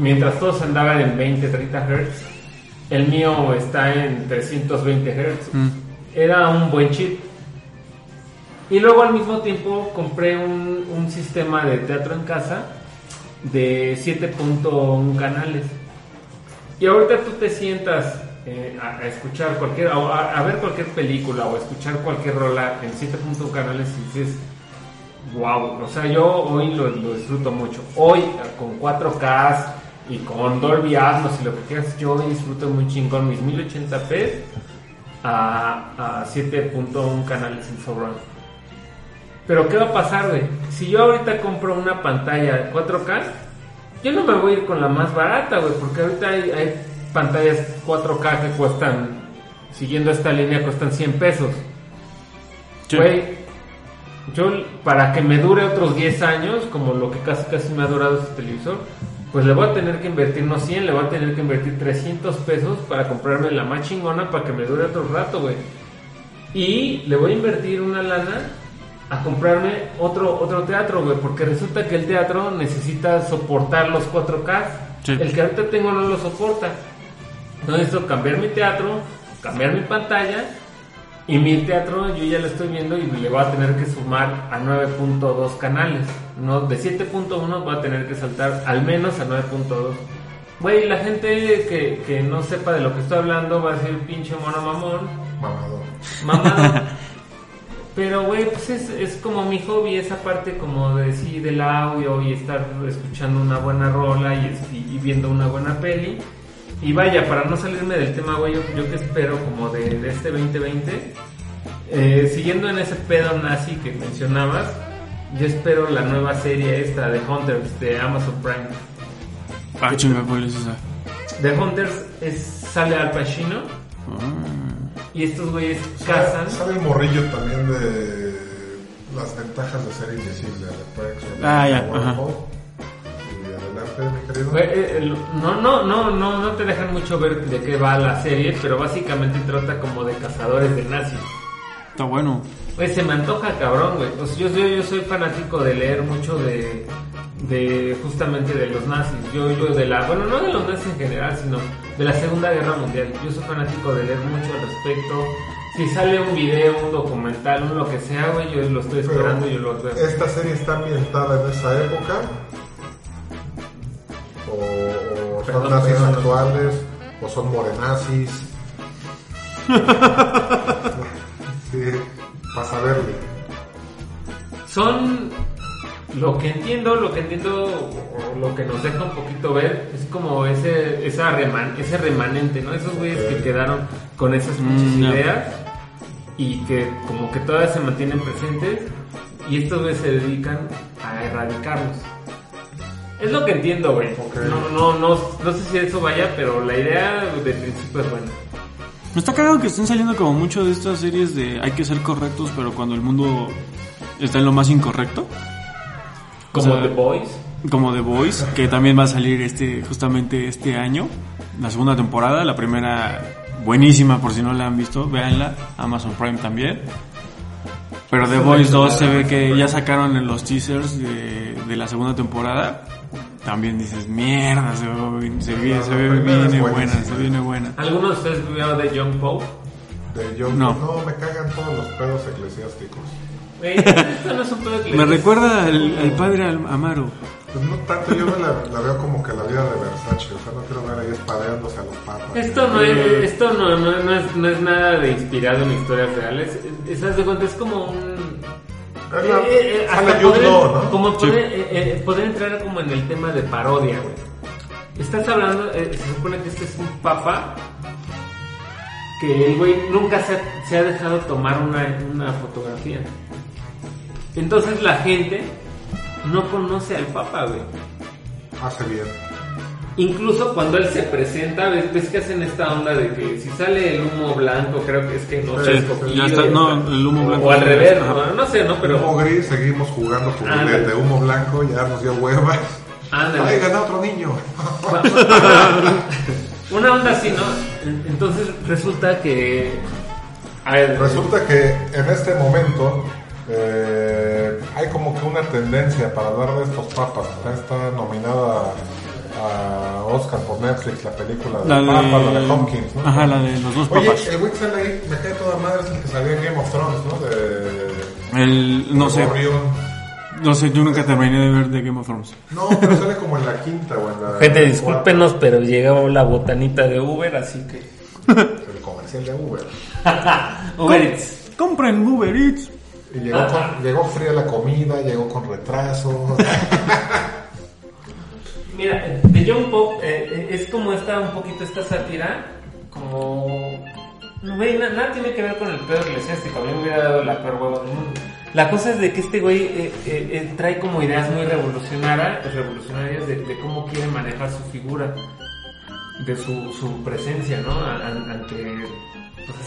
mientras todos andaban en 20-30 Hz, el mío está en 320 Hz, era un buen chip. Y luego al mismo tiempo compré un sistema de teatro en casa, de 7.1 canales. Y ahorita tú te sientas a escuchar a ver cualquier película o a escuchar cualquier rola en 7.1 canales y dices, wow, o sea, yo hoy lo disfruto mucho. Hoy con 4K y con Dolby Atmos y lo que quieras, yo disfruto muy chingón mis 1080p a 7.1 canales en surround. Pero ¿qué va a pasar, güey? Si yo ahorita compro una pantalla 4K, yo no me voy a ir con la más barata, güey, porque ahorita hay pantallas 4K que cuestan, siguiendo esta línea, cuestan 100 pesos. Sí. Güey, yo para que me dure otros 10 años, como lo que casi me ha durado este televisor, pues le voy a tener que invertir no 100, le voy a tener que invertir 300 pesos para comprarme la más chingona para que me dure otro rato, güey. Y le voy a invertir una lana a comprarme otro teatro, güey, porque resulta que el teatro necesita soportar los 4K. Sí. El que ahorita tengo no lo soporta. Entonces, esto, cambiar mi teatro, cambiar mi pantalla, y mi teatro yo ya lo estoy viendo y le voy a tener que sumar a 9.2 canales. No, de 7.1 voy a tener que saltar al menos a 9.2. Güey, la gente que no sepa de lo que estoy hablando va a decir pinche mono mamón. Mamador. Pero, güey, pues es como mi hobby, esa parte como de sí, del audio y estar escuchando una buena rola y viendo una buena peli. Y vaya, para no salirme del tema, güey, yo que espero como de este 2020, siguiendo en ese pedo nazi que mencionabas, yo espero la nueva serie esta de Hunters de Amazon Prime. Ah, chinga, ¿cuál es esa? The Hunters sale Al Pacino. Y estos güeyes cazan. Sale el morrillo también de las ventajas de ser invisible, de no te dejan mucho ver de qué va la serie, pero básicamente trata como de cazadores de nazis. Está bueno. Pues se me antoja, cabrón, güey. Pues yo soy fanático de leer mucho de justamente de los nazis. Yo de la, bueno, no de los nazis en general, sino de la Segunda Guerra Mundial. Yo soy fanático de leer mucho al respecto. Si sale un video, un documental, un lo que sea, güey, yo lo estoy esperando y yo lo veo. ¿Esta serie está ambientada en esa época? ¿O son nazis actuales? ¿O son morenazis? Sí, para saberlo. Son... Lo que entiendo, o lo que nos deja un poquito ver, es como ese remanente, ¿no? Esos güeyes que quedaron con esas muchas ideas y que como que todas se mantienen presentes y estos güeyes se dedican a erradicarlos. Es lo que entiendo, güey. Okay. No sé si eso vaya, pero la idea de principio es buena. Me está cagado que estén saliendo como mucho de estas series de hay que ser correctos, pero cuando el mundo está en lo más incorrecto. Como, o sea, The Boys. Como The Boys, que también va a salir justamente este año, la segunda temporada. La primera buenísima, por si no la han visto, véanla. Amazon Prime también. Pero The Boys 2 se ve que ya sacaron en los teasers de la segunda temporada. También dices, mierda, se viene buena. ¿Alguno de ustedes vio de Young Pope? No, me cagan todos los pedos eclesiásticos. Esto no es un pedo. Me recuerda al padre Amaro. Pues no tanto, yo la veo como que la vida de Versace. O sea, no quiero ver ahí espadeándose a los papas. Esto no es nada de inspirado en historias reales. Esas de cuenta es como un... poder entrar como en el tema de parodia, güey. Estás hablando, se supone que este es un papa que el güey nunca se ha dejado tomar una fotografía. Entonces la gente no conoce al papa, güey. Hace bien. Incluso cuando él se presenta, ves que hacen esta onda de que si sale el humo blanco, creo que es que no se ha escogido. El humo blanco. O al revés, no sé, pero... Humo gris, seguimos jugando con de humo blanco, ya nos dio hueva. Ándale. ¡Ay, ganó otro niño! Una onda así, ¿no? Entonces resulta que... Resulta que en este momento... hay como que una tendencia para hablar de estos papas. Está nominada a Oscar por Netflix la película del Papa, la de Hopkins, ¿no? Ajá, la de los dos papas. Oye, el güey que sale ahí, me cae toda madre, es el que salió en Game of Thrones, ¿no? No sé, yo nunca terminé de ver de Game of Thrones. No, pero sale como en la quinta o en la... Gente, discúlpenos, pero llegó la botanita de Uber, así que... El comercial de Uber. Uber Eats. Compren Uber Eats. Y llegó fría la comida, llegó con retraso. Mira, de John Pop es como un poquito esta sátira, como... Güey, nada tiene que ver con el pedo eclesiástico, a mí me hubiera dado la peor hueva del mundo. La cosa es de que este güey trae como ideas muy revolucionarias de cómo quiere manejar su figura, de su presencia, ¿no? Ante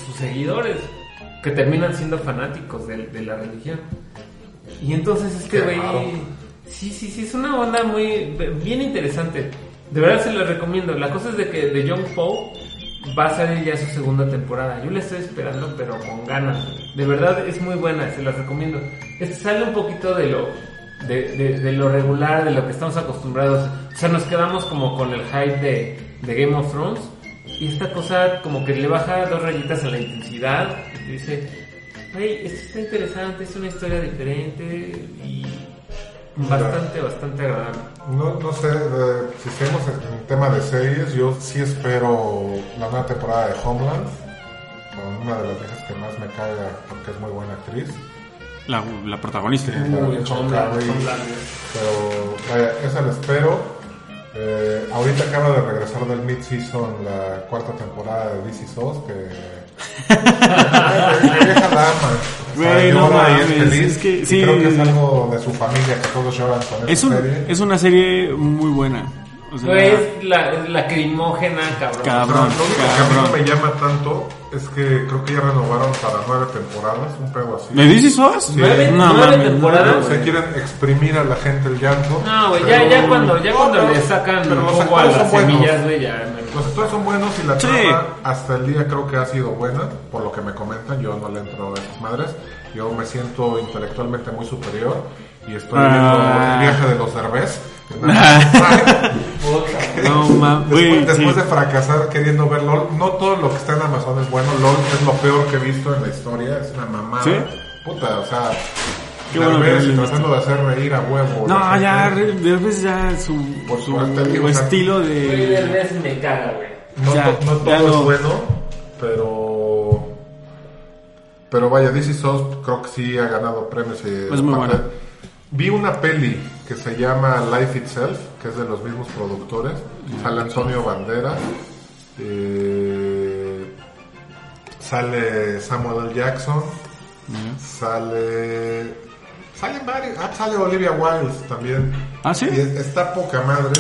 sus seguidores, que terminan siendo fanáticos de la religión. Y entonces güey... Sí, es una onda muy... bien interesante. De verdad se la recomiendo. La cosa es de que de Young Pope va a salir ya su segunda temporada. Yo la estoy esperando, pero con ganas. De verdad es muy buena, se la recomiendo. Sale un poquito de lo regular, de lo que estamos acostumbrados. O sea, nos quedamos como con el hype de Game of Thrones. Y esta cosa como que le baja dos rayitas a la intensidad. Y dice, hey, esto está interesante, es una historia diferente y bastante agradable. No sé, si estamos en el tema de series, yo sí espero la nueva temporada de Homeland, con una de las viejas que más me caga porque es muy buena actriz. La protagonista. Pero vaya, esa la espero. Ahorita acaba de regresar del mid-season la cuarta temporada de This Is Us, que... mi vieja la ama. Bueno, es que sí, creo que es algo de su familia, que todos lloran con esa serie. Es una serie muy buena. O sea, no es lacrimógena, cabrón. Lo único que me llama tanto es que creo que ya renovaron para 9 temporadas, un pedo así. ¿Me dices vos? Sí. 9 temporadas. No, se quieren exprimir a la gente el llanto. No, güey, ya cuando le sacan jugo a las semillas, güey, ya. Los actores son buenos y la trama hasta el día creo que ha sido buena, por lo que me comentan. Yo no le entro a esas madres. Yo me siento intelectualmente muy superior y estoy viendo el viaje de los Derbez. No, mames. Después de fracasar queriendo ver LOL, no todo lo que está en Amazon es bueno. LOL es lo peor que he visto en la historia. Es una mamada. ¿Sí? Puta, o sea, Derbez tratando de hacer reír a huevo. No, ya, Derbez ya su estilo de... Derbez me caga, güey. No todo es bueno, pero vaya, This Is Us creo que sí ha ganado premios. Es muy bueno. Vi una peli que se llama Life Itself, que es de los mismos productores. Sale Antonio Banderas, sale Samuel L. Jackson, sale Olivia Wilde también. ¿Ah, sí? Y está poca madre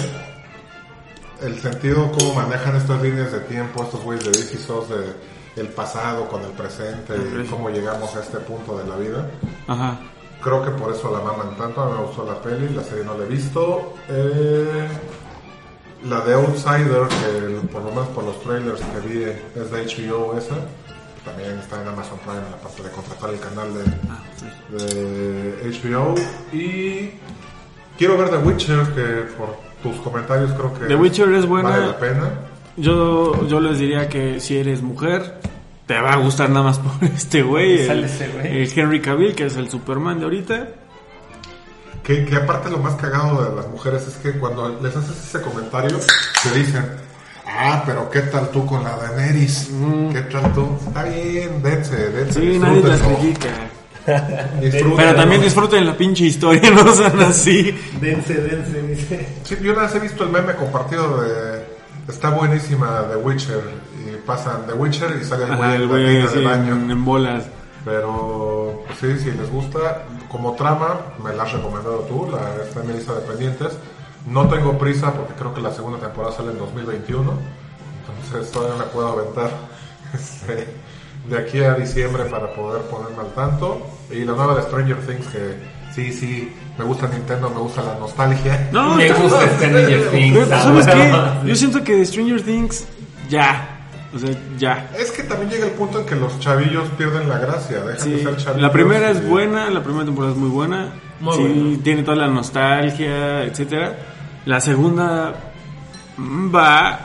el sentido cómo manejan estas líneas de tiempo, estos güeyes de This Is Us, de el pasado con el presente, y cómo llegamos a este punto de la vida. Ajá. Creo que por eso la maman tanto. A mí me gustó la peli, la serie no la he visto. La de Outsider, que por lo menos por los trailers que vi es de HBO esa. También está en Amazon Prime, en la parte de contratar el canal de HBO. Y quiero ver The Witcher, que por tus comentarios creo que The Witcher es buena. Vale la pena. Yo les diría que si eres mujer... te va a gustar nada más por este güey. Sale ese güey. El Henry Cavill, que es el Superman de ahorita. Que aparte lo más cagado de las mujeres es que cuando les haces ese comentario, te dicen, pero ¿qué tal tú con la Daenerys? ¿Qué tal tú? Está bien, dense. Sí, nadie las critica. Pero también disfruten la pinche historia, no sean así. Dense, dice. Sí, yo nada más he visto el meme compartido de... está buenísima The Witcher, y pasan The Witcher y sale el güey del baño en bolas. Pero sí, si les gusta como trama, me la has recomendado tú, está en mi lista de pendientes. No tengo prisa porque creo que la segunda temporada sale en 2021, entonces todavía me puedo aventar de aquí a diciembre para poder ponerme al tanto. Y la nueva de Stranger Things, que sí, me gusta Nintendo, me gusta la nostalgia. No, me gusta Stranger Things. ¿Sabes qué? Yo siento que de Stranger Things ya. Es que también llega el punto en que los chavillos pierden la gracia, dejan de ser chavillos. La primera es buena, la primera temporada es muy buena. Tiene toda la nostalgia, etcétera. La segunda va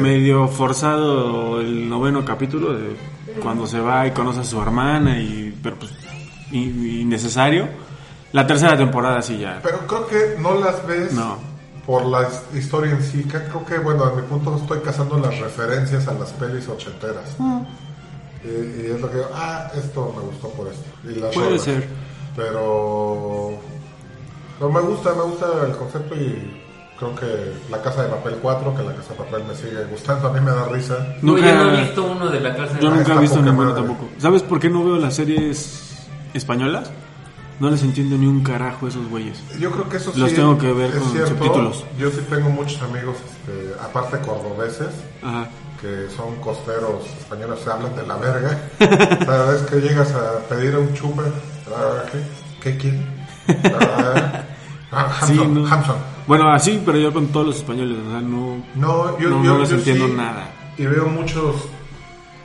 medio forzado el noveno capítulo de cuando se va y conoce a su hermana pero pues innecesario. La tercera temporada sí ya. Pero creo que no las ves por la historia en sí. Creo que, a mi punto, estoy cazando las referencias a las pelis ochenteras. Y es lo que digo, esto me gustó por esto. Y las puede ser. Pero me gusta el concepto y creo que La Casa de Papel 4, que La Casa de Papel me sigue gustando, a mí me da risa. Yo no he visto uno de La Casa de Papel. Yo nunca he visto ninguno tampoco. ¿Sabes por qué no veo las series españolas? No les entiendo ni un carajo a esos güeyes. Yo creo que eso sí los tengo que ver con subtítulos. Yo sí tengo muchos amigos, aparte cordobeses, que son costeros españoles, se hablan de la verga. Cada vez que llegas a pedir a un chupe, ¿qué quiere? Hamson. Bueno, así, pero yo con todos los españoles, no les entiendo nada. Y veo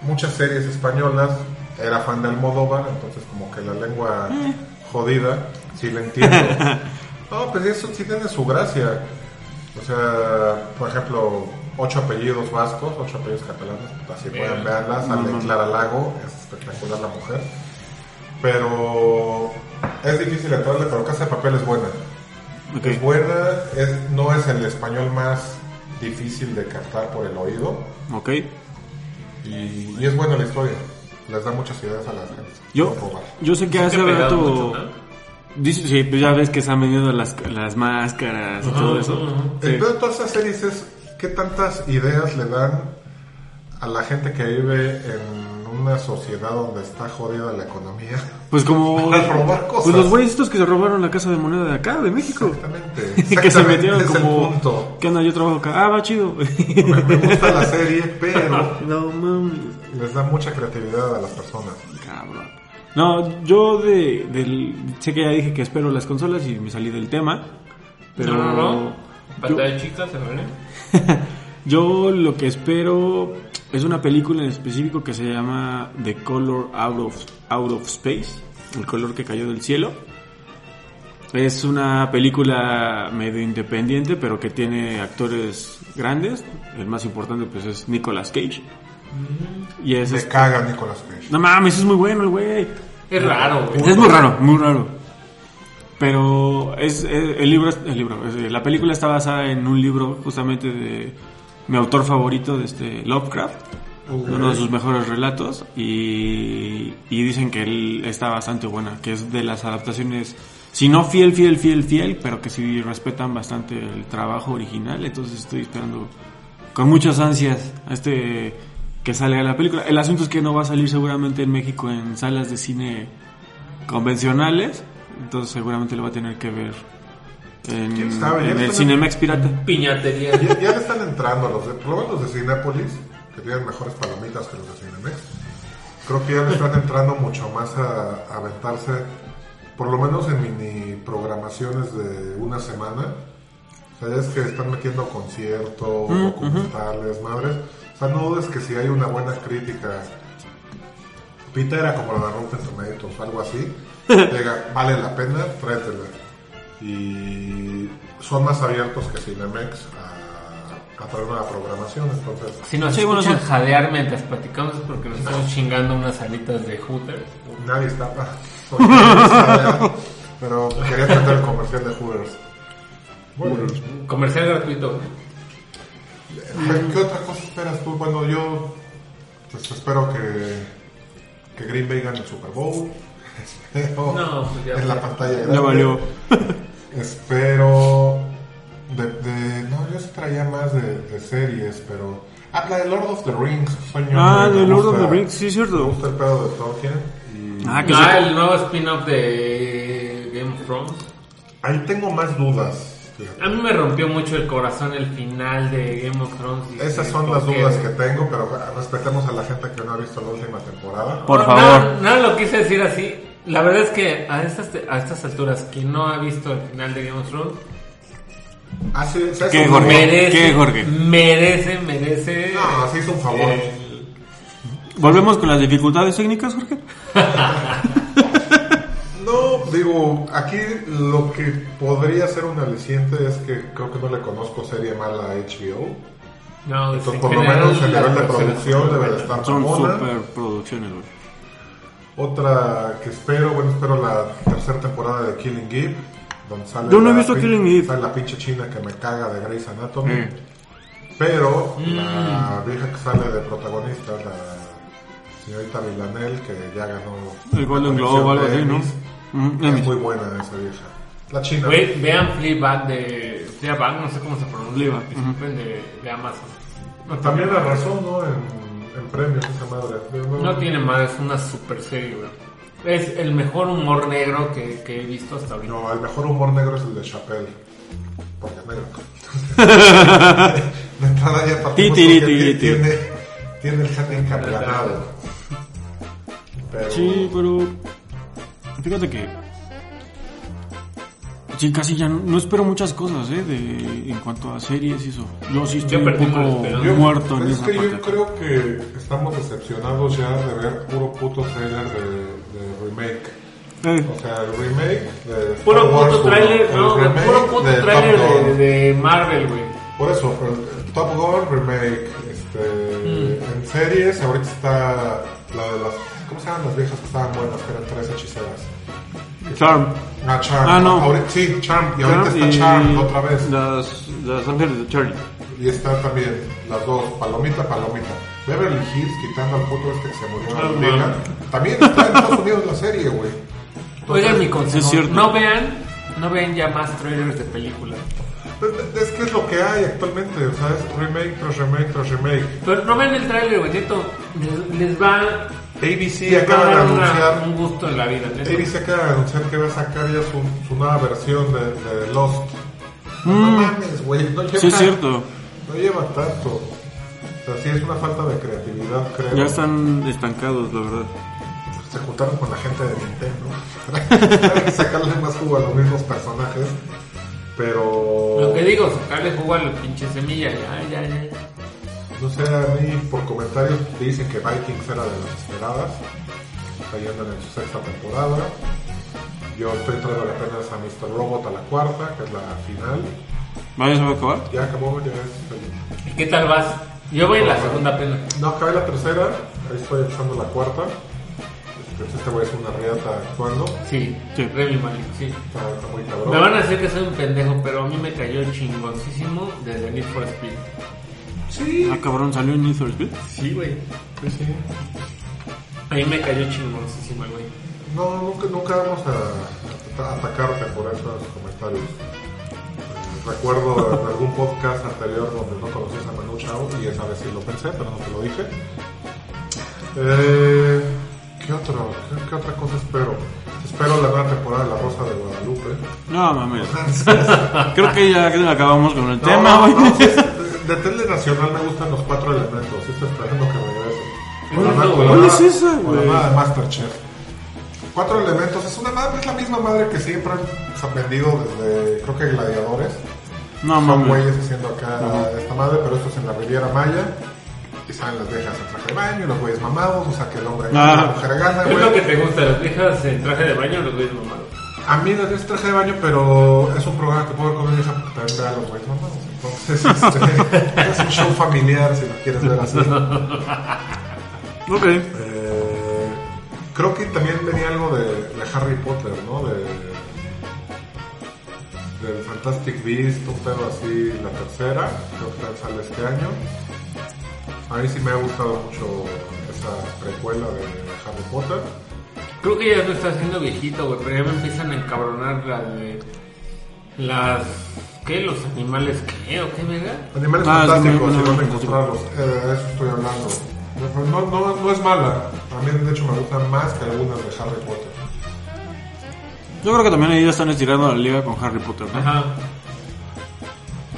muchas series españolas. Era fan de Almodóvar, entonces como que la lengua jodida, sí la entiendo. No, pues eso sí tiene su gracia. O sea, por ejemplo, 8 apellidos vascos, 8 apellidos catalanes, así pueden verla. Sale Clara Lago, es espectacular la mujer. Pero es difícil entrarle, pero Casa de Papel es buena. Okay. Es buena, no es el español más difícil de captar por el oído. Ok. Y es buena la historia. les da muchas ideas a las gentes. Yo sé que hace rato mucho, ¿no? Sí, pues ya ves que se han vendido las máscaras y todo eso. Sí. El peor de todas esas series es qué tantas ideas le dan a la gente que vive en una sociedad donde está jodida la economía. Pues como para robar cosas. Pues los güeyes estos que se robaron la casa de moneda de acá, de México. Exactamente. Que se metieron como... ¿Qué onda? Yo trabajo acá. Ah, va chido. Me gusta la serie, pero... No, mames. Les da mucha creatividad a las personas. Cabrón. No, yo sé que ya dije que espero las consolas y me salí del tema, pero no. Pantalla chica, se me Yo lo que espero es una película en específico que se llama The Color Out of Space, el color que cayó del cielo. Es una película medio independiente, pero que tiene actores grandes. El más importante pues es Nicolas Cage. Y eso me caga Nicolas Cage. No mames, es muy bueno el güey. Es raro, güey. Es muy raro, muy raro. Pero la película está basada en un libro justamente de mi autor favorito, de Lovecraft, uno de sus mejores relatos, y dicen que él está bastante buena, que es de las adaptaciones, si no fiel, pero que sí respetan bastante el trabajo original. Entonces estoy esperando con muchas ansias a que salga la película. El asunto es que no va a salir seguramente en México en salas de cine convencionales, entonces seguramente lo va a tener que ver en el Cinemex pirata. Piñatería. Ya le están entrando los de Cinépolis, que tienen mejores palomitas que los de Cinemex. Creo que ya le están entrando mucho más a aventarse, por lo menos en mini programaciones de una semana. O sea, es que están metiendo conciertos, documentales, madres. O sea, no dudes que si hay una buena crítica, Pita era como la de Rotten Tomatoes o algo así, llega, vale la pena, tráetela. Y son más abiertos que Cinemex a traer una programación, entonces... Si nos escuchan jadear mientras platicamos es porque nos estamos chingando unas alitas de Hooters. Nadie está... Pero quería tratar el comercial de Hooters. Bueno, comercial gratuito. ¿Qué otra cosa esperas tú? Bueno, yo pues espero que Green Bay gane el Super Bowl. Espero en la pantalla grande. No valió. Espero no, yo traía más de series, pero la de Lord of the Rings. De Lord of the Rings, sí, cierto. Me gusta el pedo de Tolkien y... el nuevo spin-off de Game of Thrones. Ahí tengo más dudas. A mí me rompió mucho el corazón el final de Game of Thrones. Esas son las dudas que tengo, pero respetemos a la gente que no ha visto la última temporada. Por favor. No, lo quise decir así. La verdad es que a estas alturas, quien no ha visto el final de Game of Thrones... ¿Qué, Jorge? Merece. No, así es un favor. ¿Volvemos con las dificultades técnicas, Jorge? No, digo, aquí lo que podría ser un aliciente es que creo que no le conozco serie mala a HBO. No, entonces, por lo menos el nivel de producción debe de estar como una. Son super producciones. Otra que espero la tercera temporada de Killing Eve, donde sale... Yo no he visto Killing Eve. Sale la pinche china que me caga de Grey's Anatomy. Pero la vieja que sale de protagonista, la señorita Villanelle, que ya ganó el Golden Globe o algo así, ¿no? Es muy buena esa vieja. La china. Vean Fleabag no sé cómo se pronuncia. De Amazon. No, también la razón, ¿no? En premios esa madre. No tiene madre, es una super serie, güey. Es el mejor humor negro que he visto hasta ahorita. No, el mejor humor negro es el de Chappelle. Porque es negro. De entrada ya partimos porque tiene el gente encaplanado. Sí, pero... Fíjate que sí, casi ya no espero muchas cosas, en cuanto a series y eso. Yo sí estoy un poco muerto en esa parte. Yo creo que estamos decepcionados ya de ver puro puto trailer de remake. O sea, el remake de Star Wars, puro puto trailer de Marvel, güey. Por eso, Top Gun remake, en series ahorita está la de las... ¿Cómo se llaman las viejas que estaban buenas? Que eran 3 hechiceras. Charmed. Charmed. Charmed. Y ahorita está Charmed otra vez. Las Ángeles de Charlie. y están también las dos, palomita, palomita. Beverly Hills, quitando al puto este que se murió. Oh, también está en Estados Unidos la serie, güey. Oigan mi consejo, no vean ya más trailers de películas. Es que es lo que hay actualmente, o sea, es remake tras remake tras remake. Pero no ven el trailer, güey, neto. Les va... ABC acaba de anunciar un gusto en la vida. ABC acaba de anunciar que va a sacar ya su nueva versión de Lost. No mames, güey. No lleva, sí, es cierto. No lleva tanto. O sea, sí es una falta de creatividad, creo. Ya están estancados, la verdad. Se juntaron con la gente de Nintendo. Hay que sacarle más jugo a los mismos personajes. Pero... lo que digo, sacarle jugo a los pinches semillas. Ya. No sé, a mí por comentarios dicen que Vikings era de las esperadas. Está yendo en su sexta temporada. Yo estoy entrando apenas a Mr. Robot a la cuarta, que es la final. ¿Mario se va a acabar? Ya acabó, ya es... ¿Y qué tal vas? Yo voy en la segunda apenas. No, acabé la tercera, ahí estoy empezando la cuarta. Este güey es una riata actuando. Sí. Revil Malik, sí. Está muy cabrón. Me van a decir que soy un pendejo, pero a mí me cayó chingoncísimo desde Need for Speed. Sí. Ah, cabrón, ¿salió en Need for Speed? Sí, güey. Pues sí. A mí me cayó chingoncísima, güey. No, nunca vamos a atacarte por esos comentarios. Recuerdo en algún podcast anterior donde no conocías a Manu Chao y esa vez sí lo pensé, pero no te lo dije. ¿Qué otra cosa espero? Espero la nueva temporada de La Rosa de Guadalupe. No, mames. Creo que ya acabamos con el tema, güey. No, de tele nacional me gustan los 4 elementos. Estoy esperando que regrese. ¿Cuál es esa, güey? La nueva de Masterchef. 4 elementos, es la misma madre que siempre han vendido desde, creo que Gladiadores. No, son güeyes haciendo acá esta madre, pero esto es en la Riviera Maya. Y salen las viejas en traje de baño, los güeyes mamados, o sea que el hombre gana, la mujer gana. Es lo que te gusta, las viejas en traje de baño o los güeyes mamados. A mí las viejas en traje de baño, pero es un programa que puedo ver con mi hija para ver a los güeyes mamados. Entonces, es un show familiar si lo quieres ver así. Ok. Creo que también venía algo de Harry Potter, ¿no? Del Fantastic Beast, un pedo así, la tercera, creo que sale este año. A mí sí me ha gustado mucho esa precuela de Harry Potter. Creo que ya me está haciendo viejito, güey, pero ya me empiezan a encabronar las... ¿qué? ¿Los animales qué? ¿O qué me da? Animales fantásticos, si van a encontrarlos. De eso estoy hablando. No es mala. A mí de hecho me gustan más que algunas de Harry Potter. Yo creo que también ahí ya están estirando la liga con Harry Potter, ¿no? Ajá.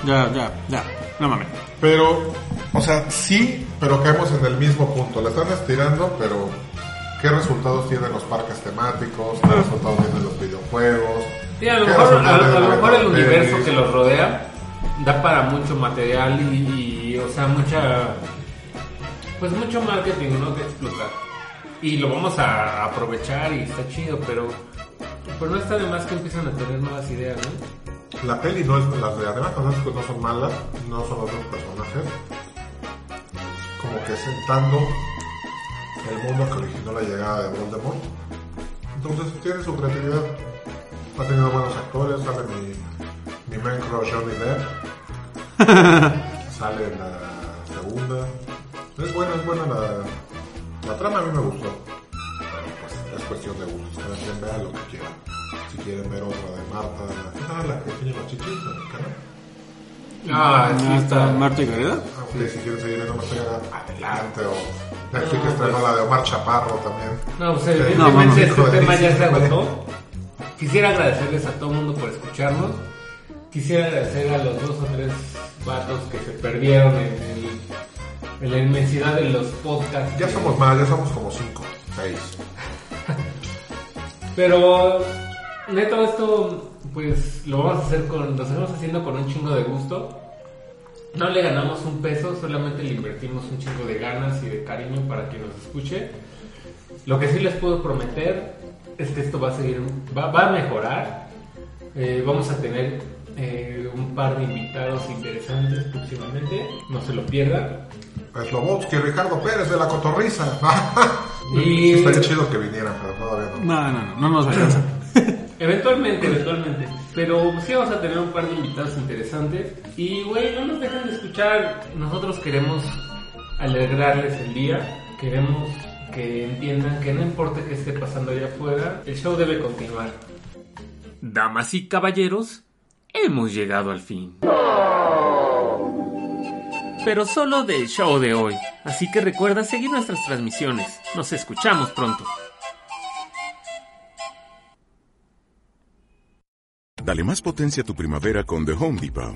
Ya. No mames. Pero, o sea, sí, pero caemos en el mismo punto. La están estirando, pero ¿qué resultados tienen los parques temáticos? ¿Qué resultados tienen los videojuegos? Sí, a lo mejor el universo que los rodea da para mucho material y o sea, mucha... pues mucho marketing, ¿no? Que explotar. Y lo vamos a aprovechar y está chido, pero no está de más que empiezan a tener nuevas ideas, ¿no? La peli no es las de además, no son malas, no son otros personajes. Como que sentando el mundo que originó la llegada de Voldemort. Entonces tiene su creatividad. Ha tenido buenos actores, sale mi man crush Johnny Depp. Sale la segunda. Es buena la trama, a mí me gustó. Bueno, pues es cuestión de gustos. Cada quien vea lo que quiera. Si quieren ver otra de Marta, la que tiene los chichitos en el canal. Aquí está Marta y Gareda. Sí, si quieren seguir viendo Marta y Gareda, adelante. O Netflix estrenó la de Omar Chaparro también. No, pues evidentemente este tema ya se agotó. Quisiera agradecerles a todo el mundo por escucharnos. Quisiera agradecer a los 2 o 3 vatos que se perdieron en la inmensidad de los podcasts. Ya somos más, ya somos como 5, 6. Pero neto, esto pues lo vamos a hacer lo estamos haciendo con un chingo de gusto. No le ganamos un peso, solamente le invertimos un chingo de ganas y de cariño para que nos escuche. Lo que sí les puedo prometer es que esto va a seguir, va a mejorar. Vamos a tener un par de invitados interesantes próximamente, no se lo pierdan. Pues Lobotsky, Ricardo Pérez de La Cotorrisa. Y... sí, estaría chido que vinieran, pero todavía no. No nos alcanza. Eventualmente. Pero sí vamos a tener un par de invitados interesantes. Y, güey, no nos dejen de escuchar. Nosotros queremos alegrarles el día. Queremos que entiendan que no importa qué esté pasando allá afuera, el show debe continuar. Damas y caballeros, hemos llegado al fin. Pero solo del show de hoy. Así que recuerda seguir nuestras transmisiones. Nos escuchamos pronto. Dale más potencia a tu primavera con The Home Depot.